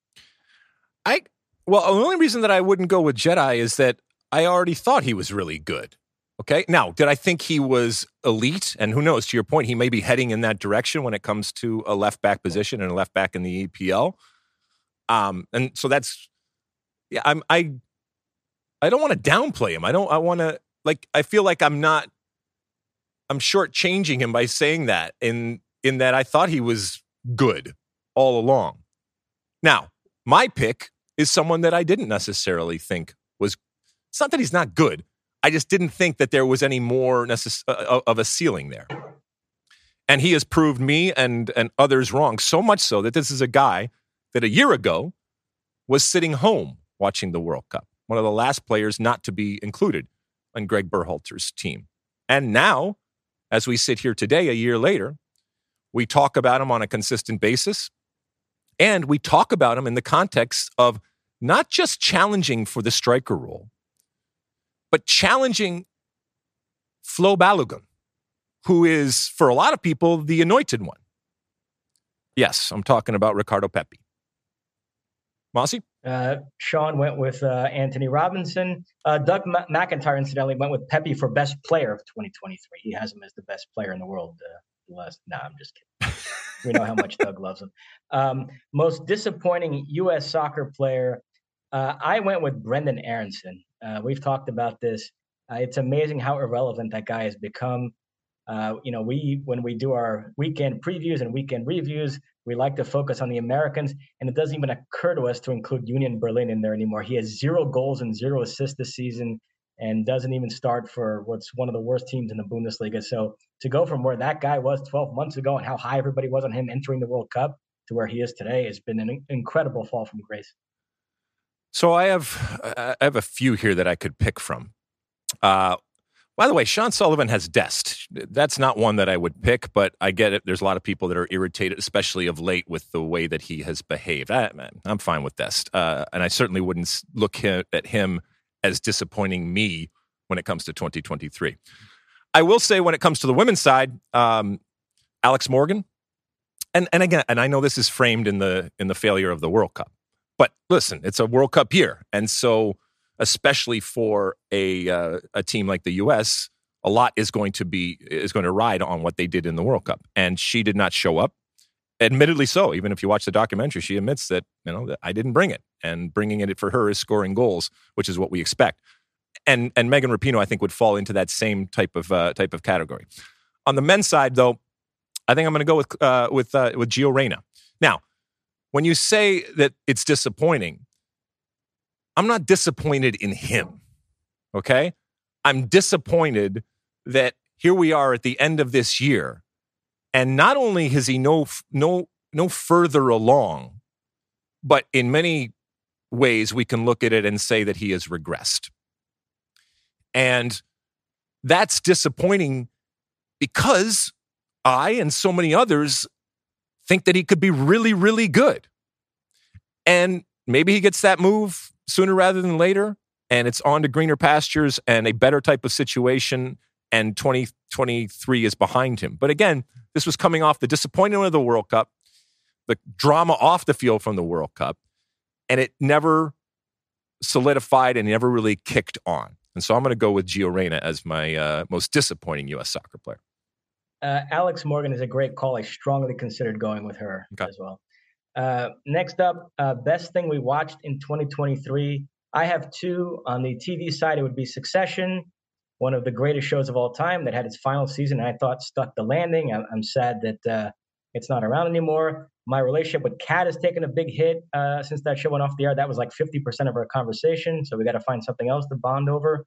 I well, the only reason that I wouldn't go with Jedi is that I already thought he was really good. Okay, now did I think he was elite? And who knows? To your point, he may be heading in that direction when it comes to a left back position and a left back in the E P L. Um, and so that's yeah. I'm I I don't want to downplay him. I don't. I want to like. I feel like I'm not. I'm shortchanging him by saying that in, in that I thought he was good all along. Now, my pick is someone that I didn't necessarily think was... It's not that he's not good. I just didn't think that there was any more necess- uh, of a ceiling there. And he has proved me and, and others wrong, so much so that this is a guy that a year ago was sitting home watching the World Cup. One of the last players not to be included on Greg Berhalter's team. And now... as we sit here today, a year later, we talk about him on a consistent basis, and we talk about him in the context of not just challenging for the striker role, but challenging Flo Balogun, who is, for a lot of people, the anointed one. Yes, I'm talking about Ricardo Pepi. Mosse? Uh, Sean went with uh, Antonee Robinson. Uh, Doug M- McIntyre, incidentally, went with Pepe for best player of twenty twenty-three. He has him as the best player in the world. Uh, last, nah, I'm just kidding. We know how much Doug loves him. Um, most disappointing U S soccer player. Uh, I went with Brendan Aronson. Uh, we've talked about this. Uh, it's amazing how irrelevant that guy has become. Uh, you know, we when we do our weekend previews and weekend reviews, we like to focus on the Americans, and it doesn't even occur to us to include Union Berlin in there anymore. He has zero goals and zero assists this season and doesn't even start for what's one of the worst teams in the Bundesliga. So to go from where that guy was twelve months ago and how high everybody was on him entering the World Cup to where he is today has been an incredible fall from grace. So I have I have a few here that I could pick from. Uh By the way, Sean Sullivan has Dest. That's not one that I would pick, but I get it. There's a lot of people that are irritated, especially of late, with the way that he has behaved. I, I'm fine with Dest. Uh, and I certainly wouldn't look at him as disappointing me when it comes to twenty twenty-three. I will say when it comes to the women's side, um, Alex Morgan. And and again, and I know this is framed in the in the failure of the World Cup. But listen, it's a World Cup year. And so... especially for a uh, a team like the U S, a lot is going to be is going to ride on what they did in the World Cup, and she did not show up. Admittedly, so even if you watch the documentary, she admits that you know that I didn't bring it, and bringing it for her is scoring goals, which is what we expect. And and Megan Rapinoe, I think, would fall into that same type of uh, type of category. On the men's side, though, I think I'm going to go with uh, with uh, with Gio Reyna. Now, when you say that it's disappointing, I'm not disappointed in him, okay? I'm disappointed that here we are at the end of this year, and not only is he no no no further along, But in many ways, we can look at it and say that he has regressed. And that's disappointing because I and so many others think that he could be really, really good. And maybe he gets that move sooner rather than later, and it's on to greener pastures and a better type of situation, and twenty twenty-three is behind him. But again, this was coming off the disappointment of the World Cup, the drama off the field from the World Cup, and it never solidified and never really kicked on. And so I'm going to go with Gio Reyna as my uh, most disappointing U S soccer player. Uh, Alex Morgan is a great call. I strongly considered going with her okay. as well. Uh, next up, uh, best thing we watched in twenty twenty-three. I have two. On the T V side, it would be Succession, one of the greatest shows of all time that had its final season, and I thought stuck the landing. I- I'm sad that uh, it's not around anymore. My relationship with Kat has taken a big hit uh, since that show went off the air. That was like fifty percent of our conversation, so we got to find something else to bond over.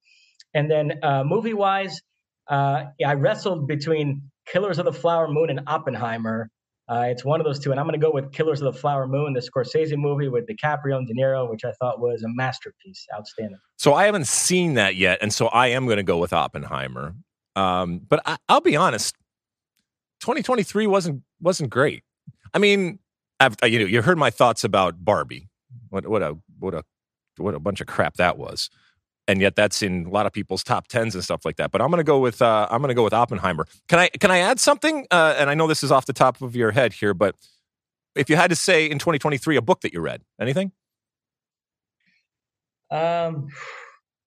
And then uh, movie-wise, uh, yeah, I wrestled between Killers of the Flower Moon and Oppenheimer. Uh, it's one of those two, and I'm going to go with Killers of the Flower Moon, the Scorsese movie with DiCaprio and De Niro, which I thought was a masterpiece. Outstanding. So I haven't seen that yet, and so I am going to go with Oppenheimer. Um, but I, I'll be honest, twenty twenty-three wasn't wasn't great. I mean, I've, you know, you heard my thoughts about Barbie. What what a what a what a bunch of crap that was, and yet that's in a lot of people's top tens and stuff like that. But I'm going to go with uh, I'm going to go with Oppenheimer. Can I can I add something? Uh, and I know this is off the top of your head here, but if you had to say in twenty twenty-three a book that you read, anything? Um,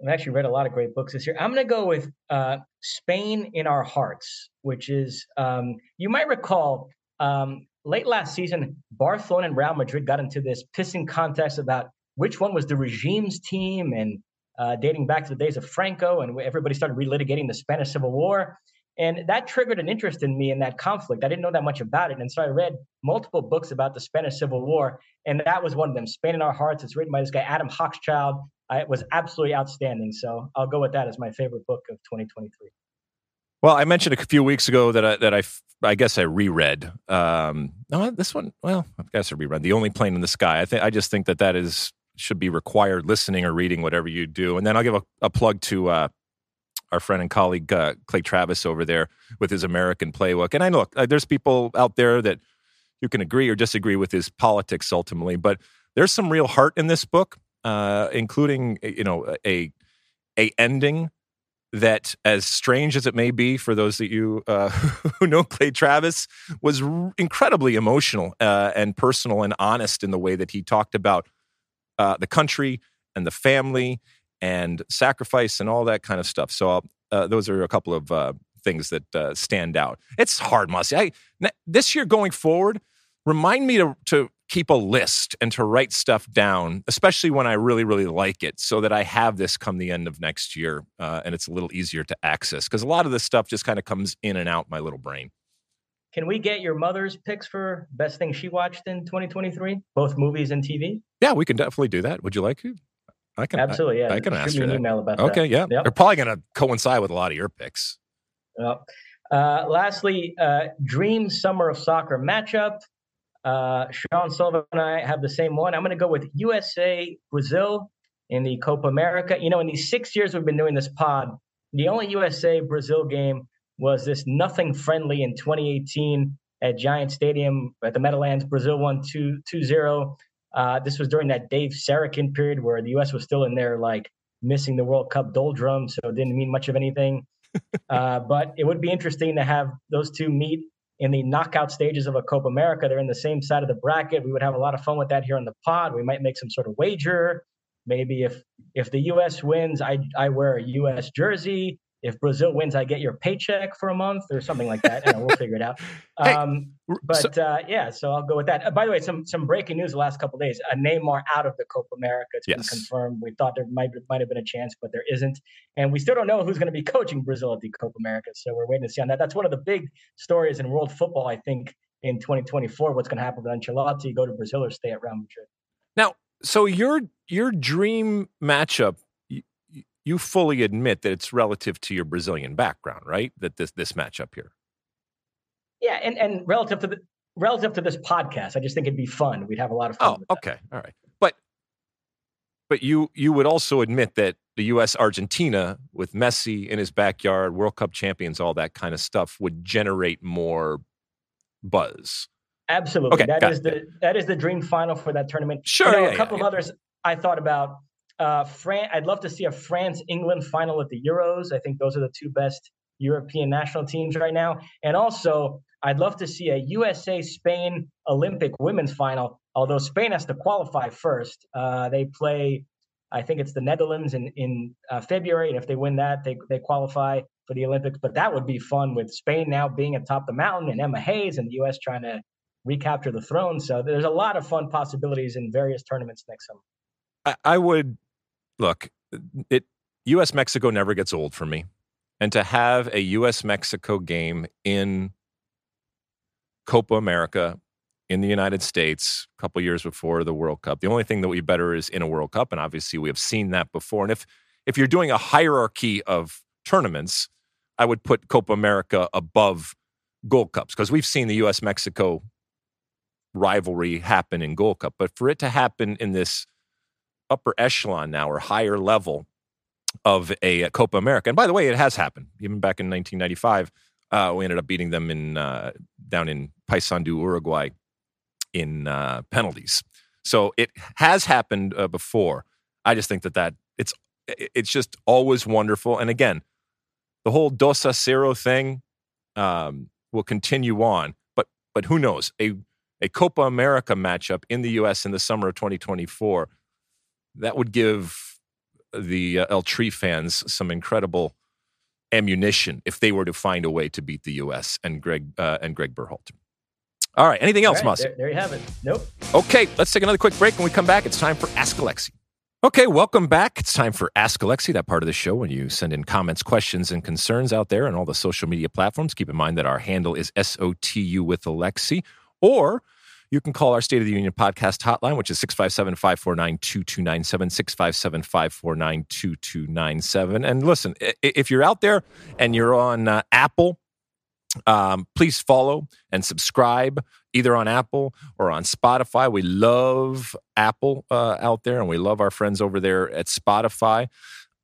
I've actually read a lot of great books this year. I'm going to go with uh, Spain in Our Hearts, which is um, you might recall. Um, Late last season, Barcelona and Real Madrid got into this pissing contest about which one was the regime's team, and uh, dating back to the days of Franco, and everybody started relitigating the Spanish Civil War. And that triggered an interest in me in that conflict. I didn't know that much about it. And so I read multiple books about the Spanish Civil War, and that was one of them, Spain in Our Hearts. It's written by this guy, Adam Hochschild. Uh, it was absolutely outstanding. So I'll go with that as my favorite book of twenty twenty-three. Well, I mentioned a few weeks ago that I, that I, I guess I reread. Um, no, this one. Well, I guess I reread The Only Plane in the Sky. I think I just think that that is should be required listening or reading, whatever you do. And then I'll give a, a plug to uh, our friend and colleague uh, Clay Travis over there with his American Playbook. And I know uh, there's people out there that you can agree or disagree with his politics ultimately, but there's some real heart in this book, uh, including you know a a ending. That, as strange as it may be for those that you uh, who know Clay Travis, was r- incredibly emotional uh, and personal and honest in the way that he talked about uh, the country and the family and sacrifice and all that kind of stuff. So uh, those are a couple of uh, things that uh, stand out. It's hard, Mosse. I, this year going forward, remind me to, to keep a list and to write stuff down, especially when I really, really like it, so that I have this come the end of next year, uh, and it's a little easier to access, because a lot of this stuff just kind of comes in and out my little brain. Can we get your mother's picks for best thing she watched in twenty twenty-three, both movies and T V? Yeah, we can definitely do that. Would you like to? I can absolutely. I, yeah, I can shoot ask me an email about okay, that. Okay, yeah, yep. They're probably going to coincide with a lot of your picks. Well, uh, lastly, uh, dream summer of soccer matchup. Uh, Sean Sullivan and I have the same one. I'm going to go with U S A, Brazil in the Copa America. You know, in these six years we've been doing this pod, the only U S A Brazil game was this nothing friendly in twenty eighteen at Giant Stadium at the Meadowlands. Brazil won two zero. Uh, this was during that Dave Sarakin period where the U S was still in there, like missing the World Cup doldrum, so it didn't mean much of anything. uh, but it would be interesting to have those two meet in the knockout stages of a Copa America. They're in the same side of the bracket. We would have a lot of fun with that here on the pod. We might make some sort of wager. Maybe if if the U S wins, I I wear a U S jersey. If Brazil wins, I get your paycheck for a month or something like that. And we'll figure it out. Um, hey, but so, uh, yeah, so I'll go with that. Uh, by the way, some some breaking news the last couple of days. Uh, Neymar out of the Copa America. It's yes. been confirmed. We thought there might might have been a chance, but there isn't. And we still don't know who's going to be coaching Brazil at the Copa America. So we're waiting to see on that. That's one of the big stories in world football, I think, in twenty twenty-four. What's going to happen with Ancelotti? Go to Brazil or stay at Real Madrid? Now, so your your dream matchup. You fully admit that it's relative to your Brazilian background, right? That this this matchup here. Yeah, and, and relative to the relative to this podcast, I just think it'd be fun. We'd have a lot of fun. Oh, okay. That. All right. But but you you would also admit that the U S Argentina with Messi in his backyard, World Cup champions, all that kind of stuff would generate more buzz. Absolutely. Okay, that is it. the that is the dream final for that tournament. Sure. You know, yeah, a couple yeah, of yeah. others I thought about. Uh, Fran- I'd love to see a France-England final at the Euros. I think those are the two best European national teams right now. And also, I'd love to see a U S A Spain Olympic women's final, although Spain has to qualify first. Uh, they play, I think it's the Netherlands in, in uh, February, and if they win that, they, they qualify for the Olympics. But that would be fun with Spain now being atop the mountain and Emma Hayes and the U S trying to recapture the throne. So there's a lot of fun possibilities in various tournaments next summer. I, I would... Look, it U S Mexico never gets old for me. And to have a U S Mexico game in Copa America in the United States a couple years before the World Cup, the only thing that would be better is in a World Cup. And obviously, we have seen that before. And if, if you're doing a hierarchy of tournaments, I would put Copa America above Gold Cups because we've seen the U S Mexico rivalry happen in Gold Cup. But for it to happen in this upper echelon now or higher level of a Copa America. And by the way, it has happened. Even back in nineteen ninety-five, uh, we ended up beating them in uh, down in Paysandú, Uruguay in uh, penalties. So it has happened uh, before. I just think that, that it's, it's just always wonderful. And again, the whole dos a cero thing um, will continue on. But but who knows? A, a Copa America matchup in the U S in the summer of twenty twenty-four, that would give the uh, El Tri fans some incredible ammunition if they were to find a way to beat the U S and Greg uh, and Greg Berhalter. All right, anything else, right, Mosse? There, there you have it. Nope. Okay, let's take another quick break. When we come back, it's time for Ask Alexi. Okay, welcome back. It's time for Ask Alexi, that part of the show when you send in comments, questions, and concerns out there on all the social media platforms. Keep in mind that our handle is S O T U with Alexi, or you can call our State of the Union podcast hotline, which is six five seven, five four nine, two two nine seven, six five seven, five four nine, two two nine seven. And listen, if you're out there and you're on uh, Apple, um, please follow and subscribe either on Apple or on Spotify. We love Apple uh, out there, and we love our friends over there at Spotify.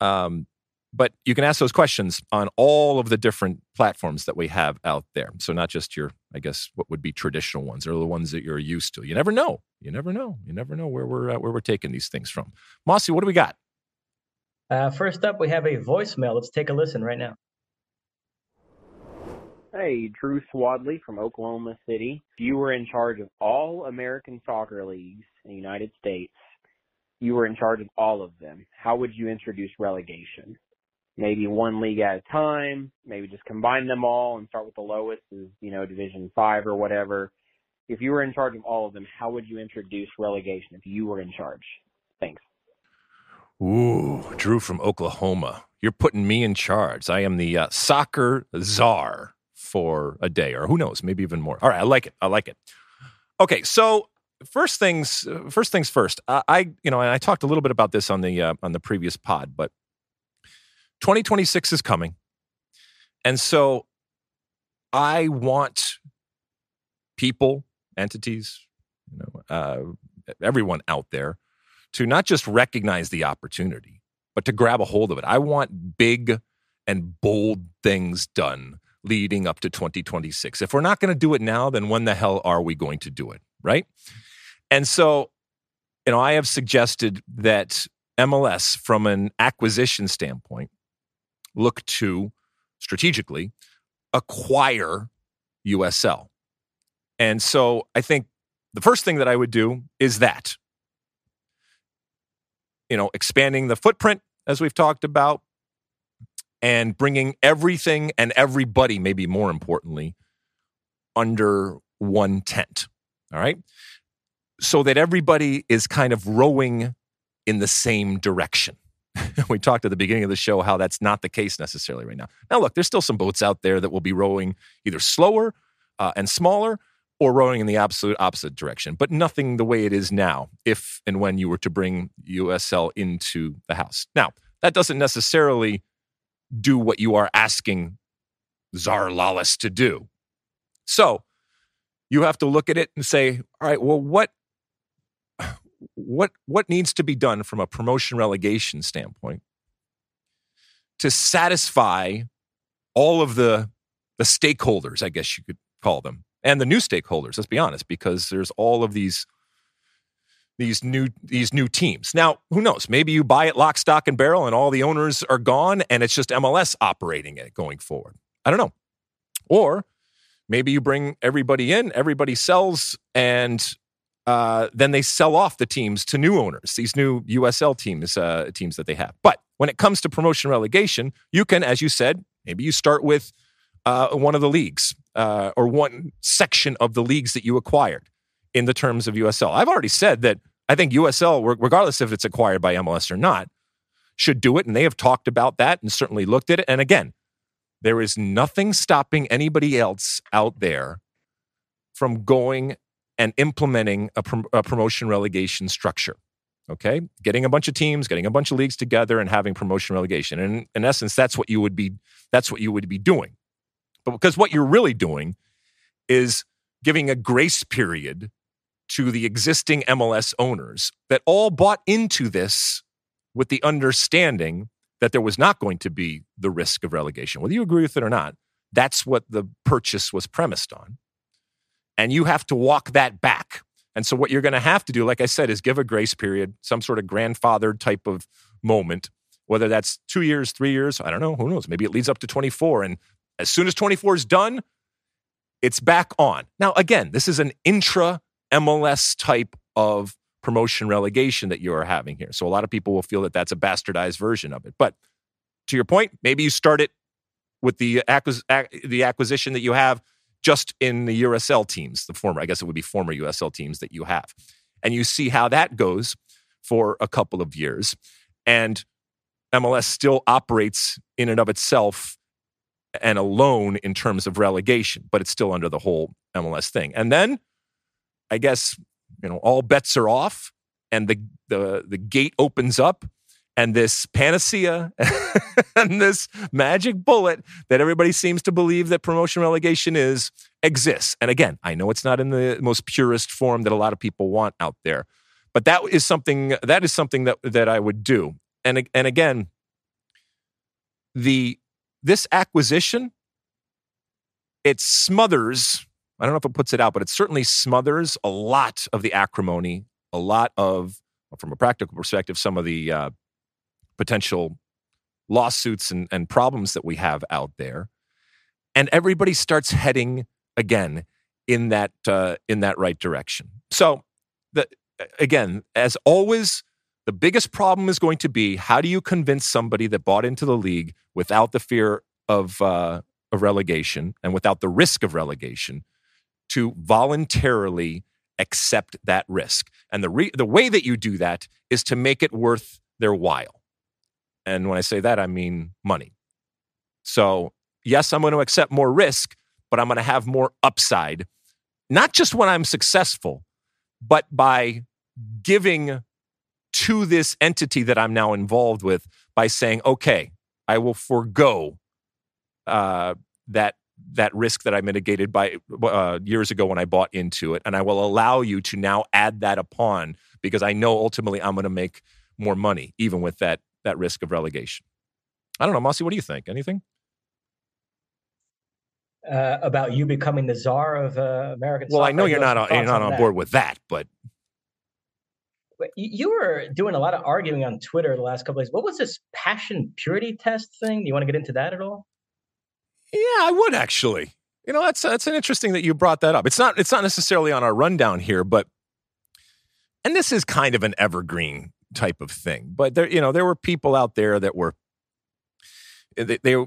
Um, but you can ask those questions on all of the different platforms that we have out there. So not just your, I guess, what would be traditional ones or the ones that you're used to. You never know. You never know. You never know where we're uh, where we're taking these things from. Mosse, what do we got? Uh, first up, we have a voicemail. Let's take a listen right now. Hey, Drew Swadley from Oklahoma City. If you were in charge of all American soccer leagues in the United States, you were in charge of all of them, how would you introduce relegation? Maybe one league at a time, maybe just combine them all and start with the lowest is, you know, Division five or whatever. If you were in charge of all of them, how would you introduce relegation if you were in charge? Thanks. Ooh, Drew from Oklahoma. You're putting me in charge. I am the uh, soccer czar for a day, or who knows, maybe even more. All right, I like it. I like it. Okay, so first things first. Things first. I, I you know, and I talked a little bit about this on the uh, on the previous pod, but twenty twenty-six is coming. And so I want people, entities, you know, uh, everyone out there to not just recognize the opportunity, but to grab a hold of it. I want big and bold things done leading up to twenty twenty-six. If we're not going to do it now, then when the hell are we going to do it, right? And so, you know, I have suggested that M L S, from an acquisition standpoint, look to, strategically, acquire U S L. And so I think the first thing that I would do is that. You know, expanding the footprint, as we've talked about, and bringing everything and everybody, maybe more importantly, under one tent, all right? So that everybody is kind of rowing in the same direction. We talked at the beginning of the show how that's not the case necessarily right now. Now, look, there's still some boats out there that will be rowing either slower uh, and smaller or rowing in the absolute opposite direction, but nothing the way it is now if and when you were to bring U S L into the house. Now, that doesn't necessarily do what you are asking Czar Lalas to do. So you have to look at it and say, all right, well, what what what needs to be done from a promotion relegation standpoint to satisfy all of the the stakeholders, I guess you could call them, and the new stakeholders, let's be honest, because there's all of these these new these new teams. Now, who knows? Maybe you buy it lock, stock, and barrel and all the owners are gone and it's just M L S operating it going forward. I don't know. Or maybe you bring everybody in, everybody sells, and uh, then they sell off the teams to new owners, these new U S L teams uh, teams that they have. But when it comes to promotion relegation, you can, as you said, maybe you start with uh, one of the leagues uh, or one section of the leagues that you acquired in the terms of U S L. I've already said that I think U S L, regardless if it's acquired by M L S or not, should do it, and they have talked about that and certainly looked at it. And again, there is nothing stopping anybody else out there from going and implementing a, prom- a promotion relegation structure, okay? Getting a bunch of teams, getting a bunch of leagues together and having promotion relegation. And in essence, that's what you would be, that's what you would be doing. But because what you're really doing is giving a grace period to the existing M L S owners that all bought into this with the understanding that there was not going to be the risk of relegation. Whether you agree with it or not, that's what the purchase was premised on. And you have to walk that back. And so what you're going to have to do, like I said, is give a grace period, some sort of grandfathered type of moment, whether that's two years, three years, I don't know, who knows, maybe it leads up to twenty-four. And as soon as twenty-four is done, it's back on. Now, again, this is an intra-M L S type of promotion relegation that you are having here. So a lot of people will feel that that's a bastardized version of it. But to your point, maybe you start it with the acquis- ac- the acquisition that you have just in the U S L teams, the former, I guess it would be former U S L teams that you have. And you see how that goes for a couple of years. And M L S still operates in and of itself and alone in terms of relegation, but it's still under the whole M L S thing. And then, I guess, you know, all bets are off, and the the the gate opens up, and this panacea and this magic bullet that everybody seems to believe that promotion relegation is exists. And again, I know it's not in the most purest form that a lot of people want out there, but that is something that is something that that I would do. And and again, the this acquisition, it smothers. I don't know if it puts it out, but it certainly smothers a lot of the acrimony, a lot of, well, from a practical perspective, some of the uh, potential lawsuits and, and problems that we have out there. And everybody starts heading, again, in that uh, in that right direction. So, the, again, as always, the biggest problem is going to be, how do you convince somebody that bought into the league without the fear of uh, of relegation and without the risk of relegation to voluntarily accept that risk. And the re- the way that you do that is to make it worth their while. And when I say that, I mean money. So yes, I'm going to accept more risk, but I'm going to have more upside, not just when I'm successful, but by giving to this entity that I'm now involved with by saying, okay, I will forego uh, that that risk that I mitigated by uh, years ago when I bought into it. And I will allow you to now add that upon, because I know ultimately I'm going to make more money, even with that that risk of relegation. I don't know, Mosse, what do you think? Anything? Uh, about you becoming the czar of uh, American soccer? Well, I know you're not, on, you're not on, on board with that, but... You were doing a lot of arguing on Twitter the last couple of days. What was this passion purity test thing? Do you want to get into that at all? Yeah, I would actually. You know, that's that's an interesting that you brought that up. It's not it's not necessarily on our rundown here, but and this is kind of an evergreen type of thing. But there, you know, there were people out there that were they, they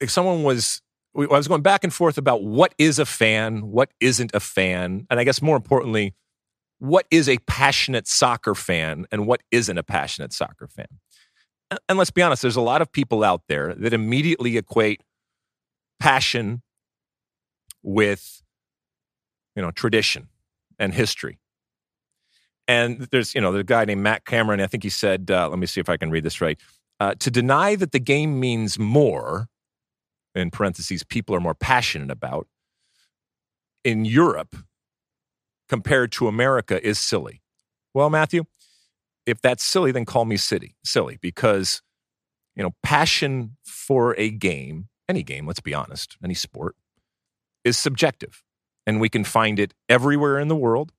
if someone was I was going back and forth about what is a fan, what isn't a fan, and I guess more importantly, what is a passionate soccer fan and what isn't a passionate soccer fan. And, and let's be honest, there's a lot of people out there that immediately equate passion with, you know, tradition and history. And there's, you know, the guy named Matt Cameron, I think he said, uh, let me see if I can read this right, uh, to deny that the game means more, in parentheses, people are more passionate about, in Europe compared to America is silly. Well, Matthew, if that's silly, then call me city, silly, because, you know, passion for a game, any game, let's be honest, any sport, is subjective. And we can find it everywhere in the world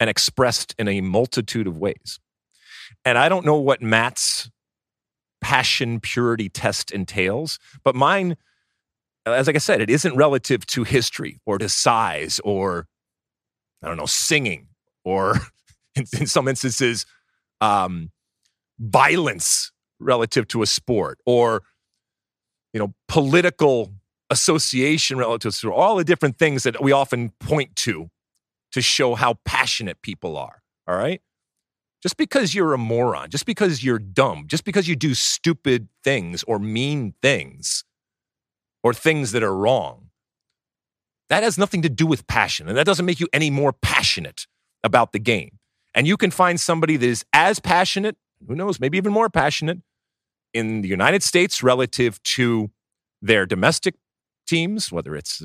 and expressed in a multitude of ways. And I don't know what Matt's passion purity test entails, but mine, as like I said, it isn't relative to history or to size or, I don't know, singing or, in, in some instances, um, violence relative to a sport or, you know, political association relative to all the different things that we often point to to show how passionate people are, all right? Just because you're a moron, just because you're dumb, just because you do stupid things or mean things or things that are wrong, that has nothing to do with passion. And that doesn't make you any more passionate about the game. And you can find somebody that is as passionate, who knows, maybe even more passionate in the United States relative to their domestic teams, whether it's,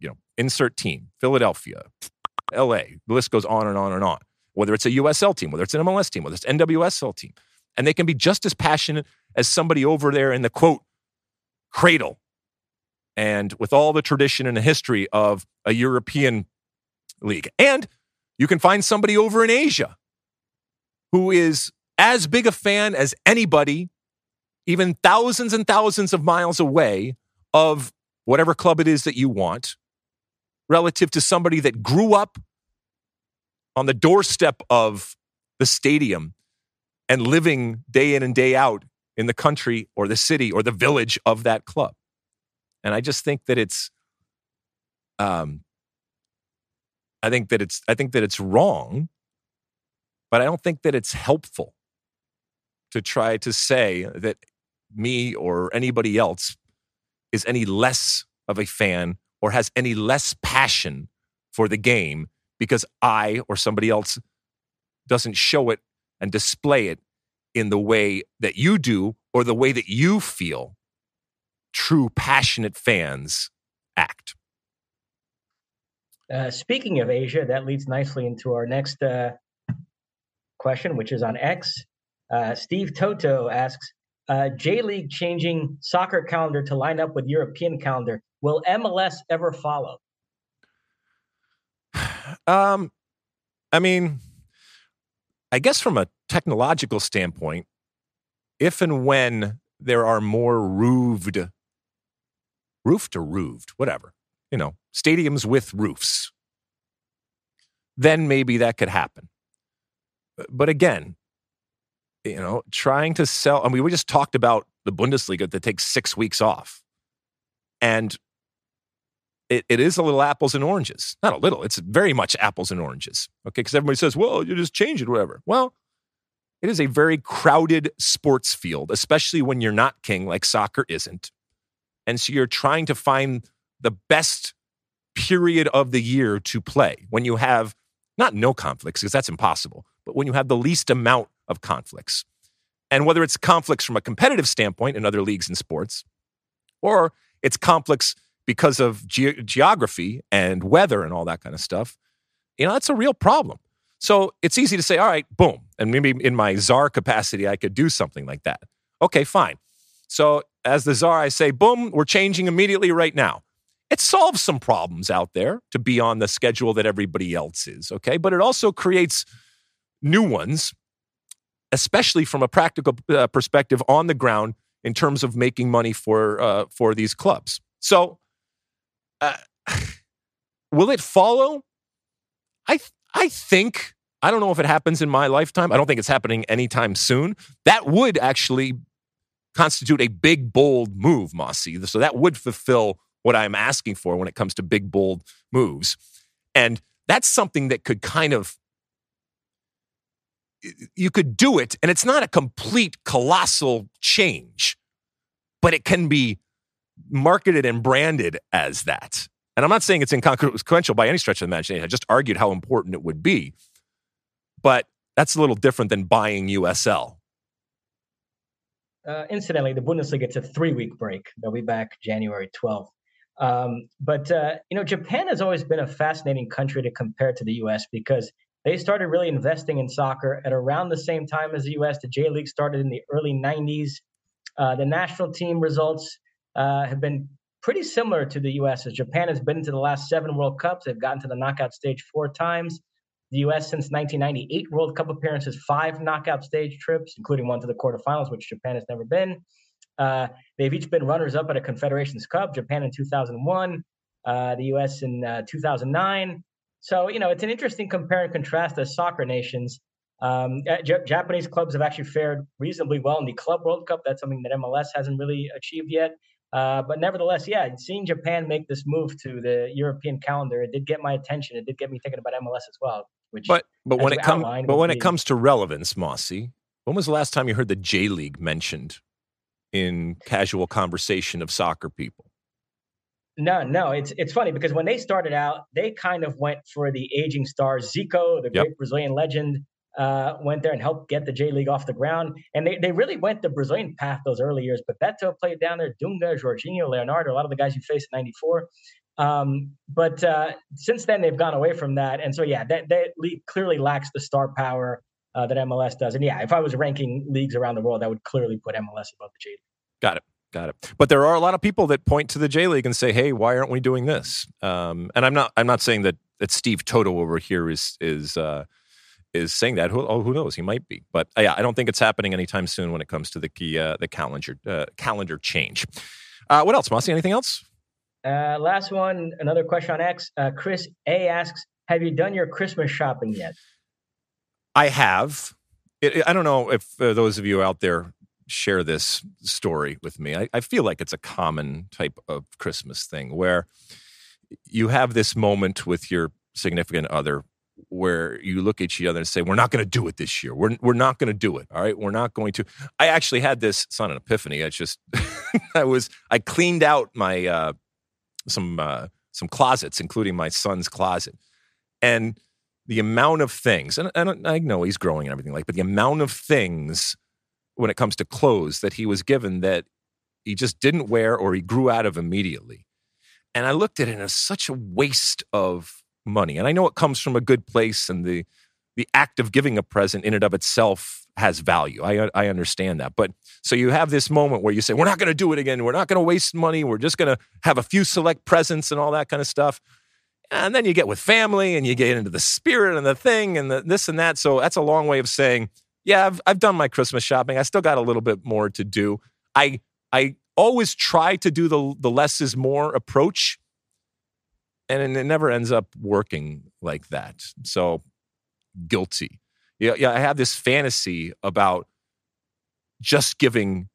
you know, insert team, Philadelphia, L A, the list goes on and on and on. Whether it's a U S L team, whether it's an M L S team, whether it's an N W S L team. And they can be just as passionate as somebody over there in the, quote, cradle. And with all the tradition and the history of a European league. And you can find somebody over in Asia who is as big a fan as anybody, even thousands and thousands of miles away, of whatever club it is that you want, relative to somebody that grew up on the doorstep of the stadium and living day in and day out in the country or the city or the village of that club. And I just think that it's, um, I think that it's, I think that it's wrong, but I don't think that it's helpful to try to say that me or anybody else is any less of a fan or has any less passion for the game because I or somebody else doesn't show it and display it in the way that you do or the way that you feel true passionate fans act. Uh, speaking of Asia, that leads nicely into our next uh, question, which is on X. Uh, Steve Toto asks, uh, J-League changing soccer calendar to line up with European calendar. Will M L S ever follow? Um, I mean, I guess from a technological standpoint, if and when there are more roofed, roofed or roofed, whatever, you know, stadiums with roofs, then maybe that could happen. But again, you know, trying to sell, I mean, we just talked about the Bundesliga that takes six weeks off. And It, it is a little apples and oranges. Not a little. It's very much apples and oranges. Okay, because everybody says, well, you just change it, whatever. Well, it is a very crowded sports field, especially when you're not king, like soccer isn't. And so you're trying to find the best period of the year to play when you have, not no conflicts, because that's impossible, but when you have the least amount of conflicts. And whether it's conflicts from a competitive standpoint in other leagues and sports, or it's conflicts because of ge- geography and weather and all that kind of stuff, you know, that's a real problem. So it's easy to say, all right, boom. And maybe in my czar capacity, I could do something like that. Okay, fine. So as the czar, I say, boom, we're changing immediately right now. It solves some problems out there to be on the schedule that everybody else is, okay? But it also creates new ones, especially from a practical uh, perspective on the ground in terms of making money for uh, for these clubs. So, Uh, will it follow? I th- I think, I don't know if it happens in my lifetime. I don't think it's happening anytime soon. That would actually constitute a big, bold move, Mossy. So that would fulfill what I'm asking for when it comes to big, bold moves. And that's something that could kind of, you could do it, and it's not a complete, colossal change, but it can be marketed and branded as that. And I'm not saying it's inconsequential by any stretch of the imagination. I just argued how important it would be. But that's a little different than buying U S L. Uh, incidentally, the Bundesliga gets a three-week break. They'll be back January twelfth. Um, but, uh, you know, Japan has always been a fascinating country to compare to the U S because they started really investing in soccer at around the same time as the U S. The J-League started in the early nineties. Uh, the national team results uh, have been pretty similar to the U S as Japan has been to the last seven World Cups. They've gotten to the knockout stage four times. The U S since nineteen ninety-eight World Cup appearances, five knockout stage trips, including one to the quarterfinals, which Japan has never been. Uh, they've each been runners-up at a Confederations Cup, Japan in two thousand one, uh, the U S in uh, two thousand nine. So, you know, it's an interesting compare and contrast as soccer nations. Um, J- Japanese clubs have actually fared reasonably well in the Club World Cup. That's something that M L S hasn't really achieved yet. Uh, but nevertheless, yeah, seeing Japan make this move to the European calendar, it did get my attention. It did get me thinking about M L S as well. Which, but but when it comes but when be, it comes to relevance, Mosse, when was the last time you heard the J League mentioned in casual conversation of soccer people? No, no, it's it's funny because when they started out, they kind of went for the aging star Zico, the yep. great Brazilian legend, uh, went there and helped get the J League off the ground. And they, they really went the Brazilian path those early years, but Beto played down there, Dunga, Jorginho, Leonardo, a lot of the guys you faced in ninety-four. Um, but uh, since then, they've gone away from that. And so, yeah, that, that league clearly lacks the star power uh, that M L S does. And yeah, if I was ranking leagues around the world, I would clearly put M L S above the J League. Got it. Got it. But there are a lot of people that point to the J League and say, "Hey, why aren't we doing this?" Um, and I'm not. I'm not saying that, that Steve Toto over here is is uh, is saying that. Who, oh, who knows? He might be. But uh, yeah, I don't think it's happening anytime soon when it comes to the key, uh, the calendar uh, calendar change. Uh, what else, Mosse? Anything else? Uh, last one. Another question on X. Uh, Chris A asks, "Have you done your Christmas shopping yet?" I have. It, it, I don't know if uh, those of you out there share this story with me. I, I feel like it's a common type of Christmas thing where you have this moment with your significant other where you look at each other and say, we're not going to do it this year. We're we're not going to do it. All right. We're not going to. I actually had this, it's not an epiphany. It's just, I was, I cleaned out my, uh, some, uh, some closets, including my son's closet. And the amount of things, and, and I know he's growing and everything like, but the amount of things when it comes to clothes that he was given that he just didn't wear or he grew out of immediately. And I looked at it and it was such a waste of money. And I know it comes from a good place and the the act of giving a present in and of itself has value. I I understand that. But so you have this moment where you say, we're not going to do it again. We're not going to waste money. We're just going to have a few select presents and all that kind of stuff. And then you get with family and you get into the spirit and the thing and the this and that. So that's a long way of saying, yeah, I've I've done my Christmas shopping. I still got a little bit more to do. I I always try to do the the less is more approach, and it never ends up working like that. So guilty. Yeah, yeah. I have this fantasy about just giving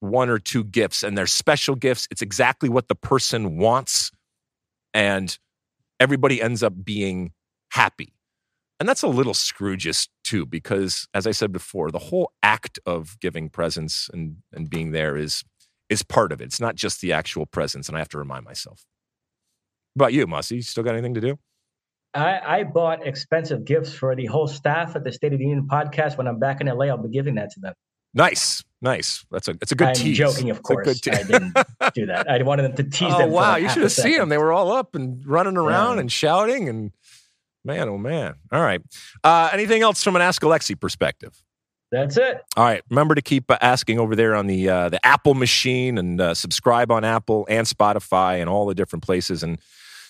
one or two gifts, and they're special gifts. It's exactly what the person wants, and everybody ends up being happy. And that's a little Scrooge-ish too, because as I said before, the whole act of giving presents and, and being there is is part of it. It's not just the actual presents, and I have to remind myself. What about you, Mosse? You still got anything to do? I, I bought expensive gifts for the whole staff at the State of the Union podcast. When I'm back in L A, I'll be giving that to them. Nice, nice. That's a that's a good I'm tease. I'm joking, of course. Te- I didn't do that. I wanted them to tease oh, them. Oh wow, like you should have seen them. They were all up and running around yeah. and shouting and. Man, oh, man. All right. Uh, anything else from an Ask Alexi perspective? That's it. All right. Remember to keep asking over there on the uh, the Apple machine and uh, subscribe on Apple and Spotify and all the different places. And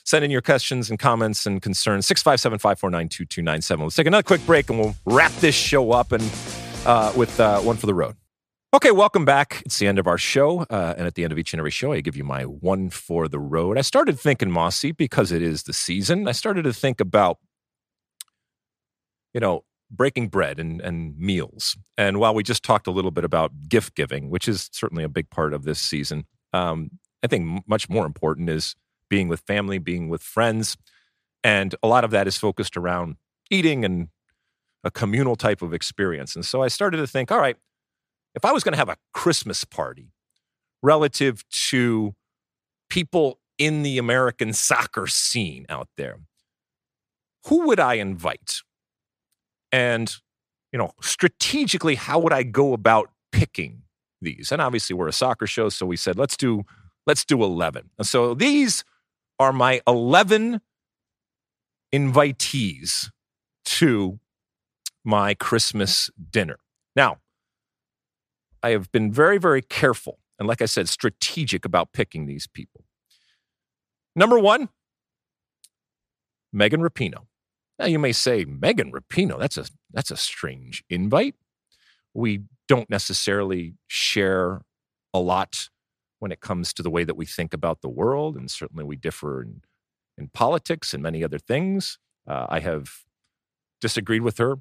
send in your questions and comments and concerns. six five seven, five four nine, two two nine seven. Let's take another quick break and we'll wrap this show up and uh, with uh, one for the road. Okay, welcome back. It's the end of our show. Uh, and at the end of each and every show, I give you my one for the road. I started thinking, Mosse, because it is the season, I started to think about, you know, breaking bread and, and meals. And while we just talked a little bit about gift giving, which is certainly a big part of this season, um, I think much more important is being with family, being with friends. And a lot of that is focused around eating and a communal type of experience. And so I started to think, all right, if I was going to have a Christmas party relative to people in the American soccer scene out there, who would I invite? And, you know, strategically, how would I go about picking these? And obviously, we're a soccer show, so we said, let's do Let's do eleven. And so these are my eleven invitees to my Christmas dinner. Now, I have been very, very careful and, like I said, strategic about picking these people. Number one, Megan Rapinoe. Now, you may say, Megan Rapinoe, that's a, that's a strange invite. We don't necessarily share a lot when it comes to the way that we think about the world, and certainly we differ in, in politics and many other things. Uh, I have disagreed with her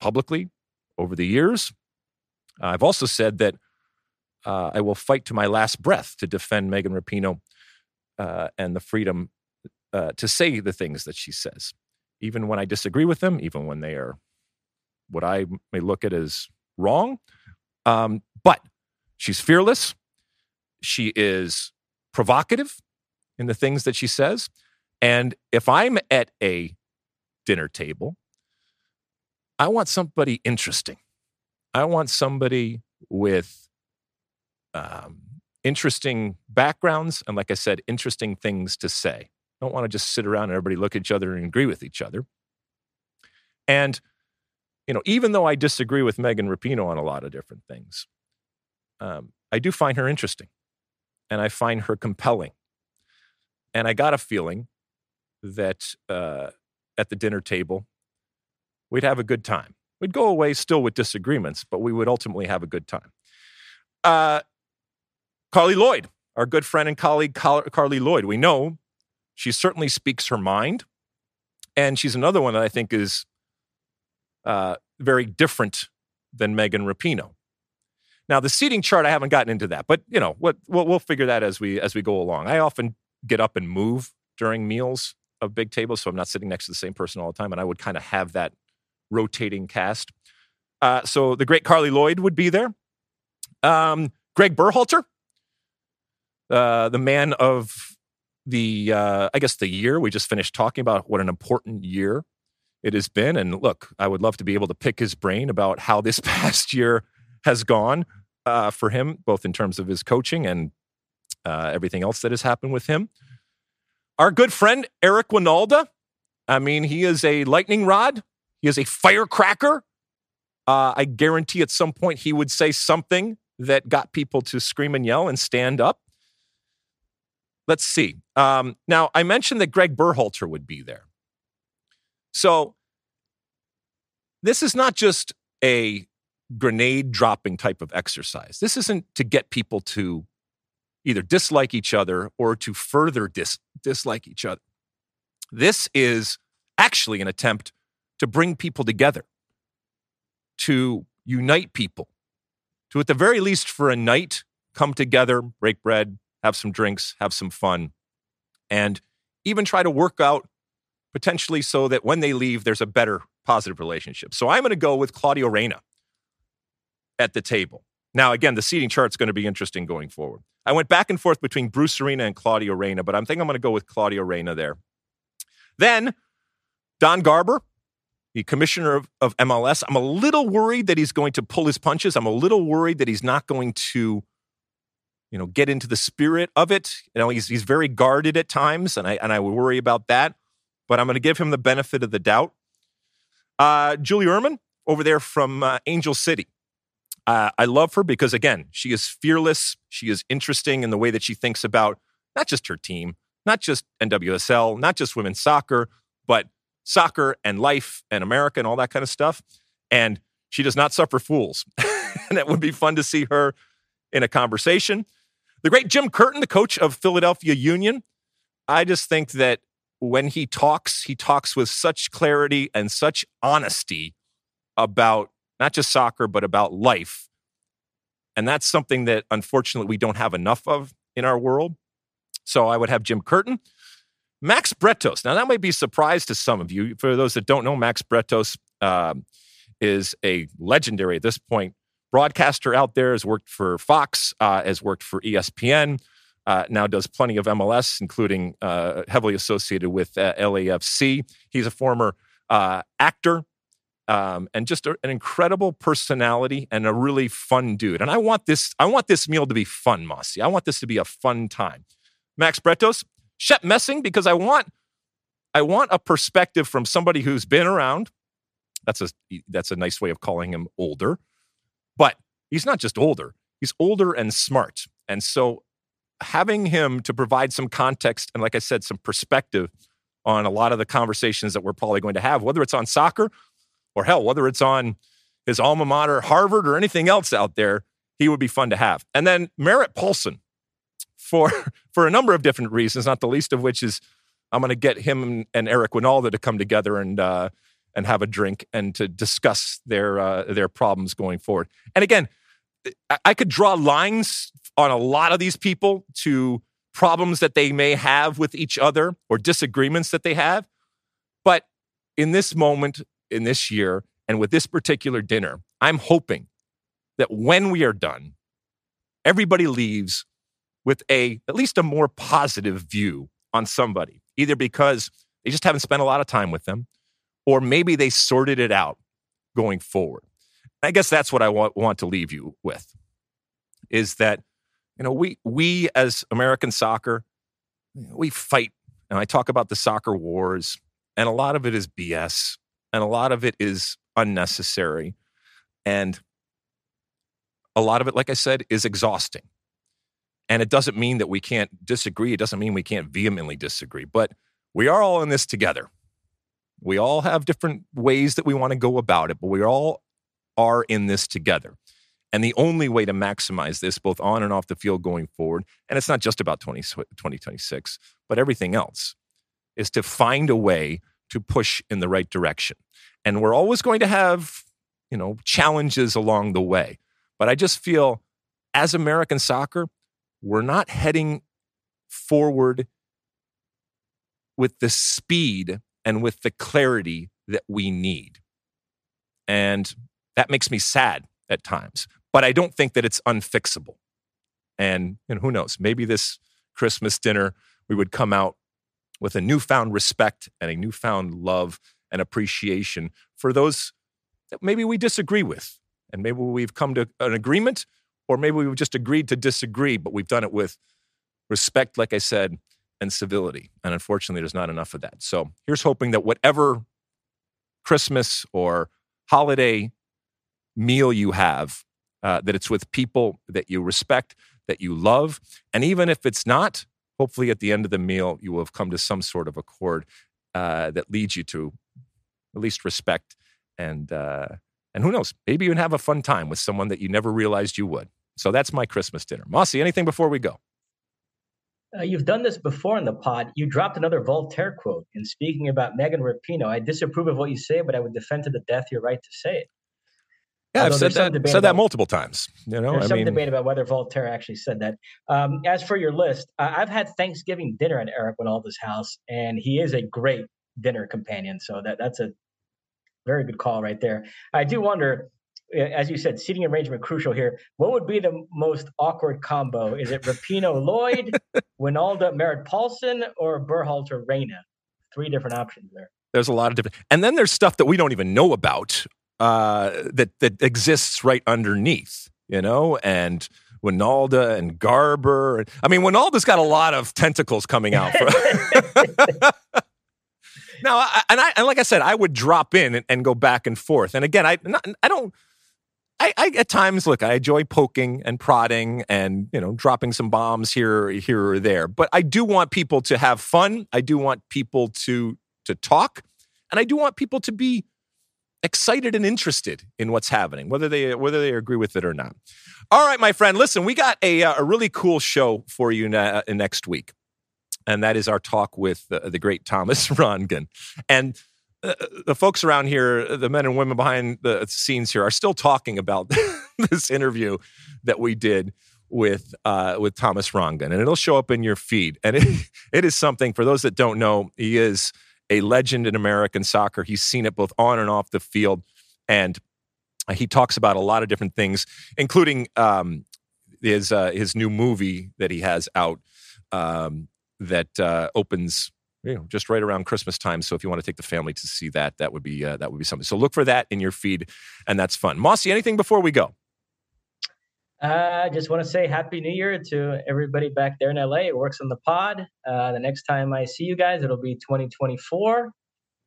publicly over the years. Uh, I've also said that uh, I will fight to my last breath to defend Megan Rapinoe uh, and the freedom uh, to say the things that she says, even when I disagree with them, even when they are what I may look at as wrong. Um, but she's fearless. She is provocative in the things that she says. And if I'm at a dinner table, I want somebody interesting. I want somebody with um, interesting backgrounds and, like I said, interesting things to say. I don't want to just sit around and everybody look at each other and agree with each other. And, you know, even though I disagree with Megan Rapinoe on a lot of different things, um, I do find her interesting and I find her compelling. And I got a feeling that uh, at the dinner table, we'd have a good time. We'd go away still with disagreements, but we would ultimately have a good time. Uh, Carly Lloyd, our good friend and colleague Car- Carly Lloyd, we know she certainly speaks her mind. And she's another one that I think is uh, very different than Megan Rapinoe. Now, the seating chart, I haven't gotten into that, but you know what? We'll, we'll figure that as we as we go along. I often get up and move during meals of big tables, so I'm not sitting next to the same person all the time, and I would kind of have that rotating cast. Uh, so the great Carly Lloyd would be there. Um, Greg Berhalter, uh, the man of the, uh, I guess, the year. We just finished talking about what an important year it has been. And look, I would love to be able to pick his brain about how this past year has gone uh, for him, both in terms of his coaching and uh, everything else that has happened with him. Our good friend, Eric Winalda. I mean, he is a lightning rod. He is a firecracker. Uh, I guarantee at some point he would say something that got people to scream and yell and stand up. Let's see. Um, now, I mentioned that Greg Berhalter would be there. So this is not just a grenade dropping type of exercise. This isn't to get people to either dislike each other or to further dis- dislike each other. This is actually an attempt to bring people together, to unite people, to at the very least for a night come together, break bread, have some drinks, have some fun, and even try to work out potentially so that when they leave, there's a better positive relationship. So I'm going to go with Claudio Reyna at the table. Now, again, the seating chart's going to be interesting going forward. I went back and forth between Bruce Arena and Claudio Reyna, but I think I'm going to go with Claudio Reyna there. Then, Don Garber, the commissioner of, of M L S. I'm a little worried that he's going to pull his punches. I'm a little worried that he's not going to, you know, get into the spirit of it. You know, he's he's very guarded at times, and I and I worry about that. But I'm going to give him the benefit of the doubt. Uh, Julie Ehrman over there from uh, Angel City. Uh, I love her because, again, she is fearless. She is interesting in the way that she thinks about not just her team, not just N W S L, not just women's soccer, but soccer and life and America and all that kind of stuff. And she does not suffer fools. And it would be fun to see her in a conversation. The great Jim Curtin, the coach of Philadelphia Union. I just think that when he talks, he talks with such clarity and such honesty about not just soccer, but about life. And that's something that, unfortunately, we don't have enough of in our world. So I would have Jim Curtin. Max Bretos. Now, that might be a surprise to some of you. For those that don't know, Max Bretos uh, is a legendary, at this point, broadcaster out there, has worked for Fox, uh, has worked for E S P N, uh, now does plenty of M L S, including uh, heavily associated with uh, L A F C. He's a former uh, actor. Um, and just a, an incredible personality and a really fun dude. And I want this, I want this meal to be fun, Mosse. I want this to be a fun time. Max Bretos, Shep Messing, because I want, I want a perspective from somebody who's been around. That's a, that's a nice way of calling him older, but he's not just older. He's older and smart. And so having him to provide some context and, like I said, some perspective on a lot of the conversations that we're probably going to have, whether it's on soccer or hell, whether it's on his alma mater, Harvard, or anything else out there, he would be fun to have. And then Merritt Paulson, for, for a number of different reasons, not the least of which is I'm going to get him and Eric Winalda to come together and uh, and have a drink and to discuss their uh, their problems going forward. And again, I could draw lines on a lot of these people to problems that they may have with each other or disagreements that they have. But in this moment, in this year, and with this particular dinner, I'm hoping that when we are done, everybody leaves with a at least a more positive view on somebody, either because they just haven't spent a lot of time with them, or maybe they sorted it out going forward. I guess that's what I want, want to leave you with, is that, you know, we we as American soccer, we fight, and I talk about the soccer wars, and a lot of it is B S, and a lot of it is unnecessary, and a lot of it, like I said, is exhausting. And it doesn't mean that we can't disagree. It doesn't mean we can't vehemently disagree, but we are all in this together. We all have different ways that we want to go about it, but we all are in this together. And the only way to maximize this, both on and off the field going forward, and it's not just about twenty twenty-six, but everything else, is to find a way to push in the right direction. And we're always going to have, you know, challenges along the way. But I just feel, as American soccer, we're not heading forward with the speed and with the clarity that we need. And that makes me sad at times. But I don't think that it's unfixable. And, and who knows, maybe this Christmas dinner, we would come out with a newfound respect and a newfound love and appreciation for those that maybe we disagree with. And maybe we've come to an agreement, or maybe we've just agreed to disagree, but we've done it with respect, like I said, and civility. And unfortunately, there's not enough of that. So here's hoping that whatever Christmas or holiday meal you have, uh, that it's with people that you respect, that you love. And even if it's not, hopefully at the end of the meal, you will have come to some sort of accord uh, that leads you to at least respect and, uh, and who knows, maybe even have a fun time with someone that you never realized you would. So that's my Christmas dinner. Mosse, anything before we go? Uh, you've done this before in the pod. You dropped another Voltaire quote. And speaking about Megan Rapinoe, I disapprove of what you say, but I would defend to the death your right to say it. Yeah, Although I've said that, said about, that multiple times. You know, there's I some mean, debate about whether Voltaire actually said that. Um, as for your list, I, I've had Thanksgiving dinner at Eric Winalda's house, and he is a great dinner companion. So that that's a very good call right there. I do wonder, as you said, seating arrangement crucial here. What would be the most awkward combo? Is it Rapinoe-Lloyd, Winalda, Merritt Paulson, or Berhalter Reyna? Three different options there. There's a lot of different, and then there's stuff that we don't even know about. Uh, that that exists right underneath, you know, and Winalda and Garber. I mean, Winalda's got a lot of tentacles coming out. For now, I, and I and like I said, I would drop in and, and go back and forth. And again, I not, I don't. I, I at times look. I enjoy poking and prodding, and you know, dropping some bombs here, here or there. But I do want people to have fun. I do want people to to talk, and I do want people to be excited and interested in what's happening, whether they whether they agree with it or not. All right, my friend, listen, we got a a really cool show for you na- next week, and that is our talk with uh, the great Thomas Rongen. And uh, the folks around here, the men and women behind the scenes here, are still talking about this interview that we did with uh, with Thomas Rongen, and it'll show up in your feed. And it, it is something, for those that don't know, he is a legend in American soccer. He's seen it both on and off the field. And he talks about a lot of different things, including um, his uh, his new movie that he has out um, that uh, opens you know, just right around Christmas time. So if you want to take the family to see that, that would be uh, that would be something. So look for that in your feed, and that's fun. Mosse, anything before we go? I uh, just want to say Happy New Year to everybody back there in L A. It works on the pod. Uh, the next time I see you guys, it'll be twenty twenty-four.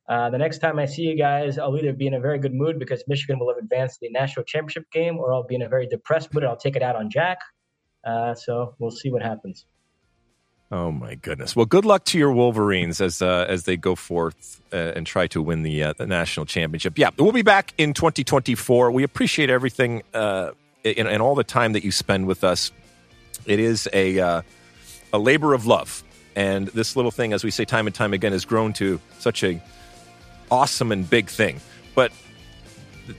Uh, the next time I see you guys, I'll either be in a very good mood because Michigan will have advanced to the national championship game, or I'll be in a very depressed mood and I'll take it out on Jack. Uh, so we'll see what happens. Oh, my goodness. Well, good luck to your Wolverines as uh, as they go forth uh, and try to win the, uh, the national championship. Yeah, we'll be back in twenty twenty-four. We appreciate everything uh, and, and all the time that you spend with us. It is a uh, a labor of love. And this little thing, as we say time and time again, has grown to such a awesome and big thing. But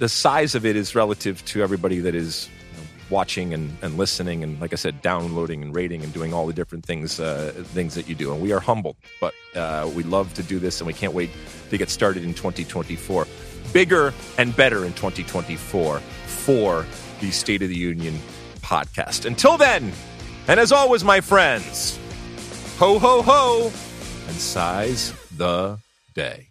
the size of it is relative to everybody that is watching and, and listening and, like I said, downloading and rating and doing all the different things uh, things that you do. And we are humbled, but uh, we love to do this, and we can't wait to get started in twenty twenty-four. Bigger and better in twenty twenty-four for the State of the Union podcast. Until then, and as always, my friends, ho, ho, ho, and size the day.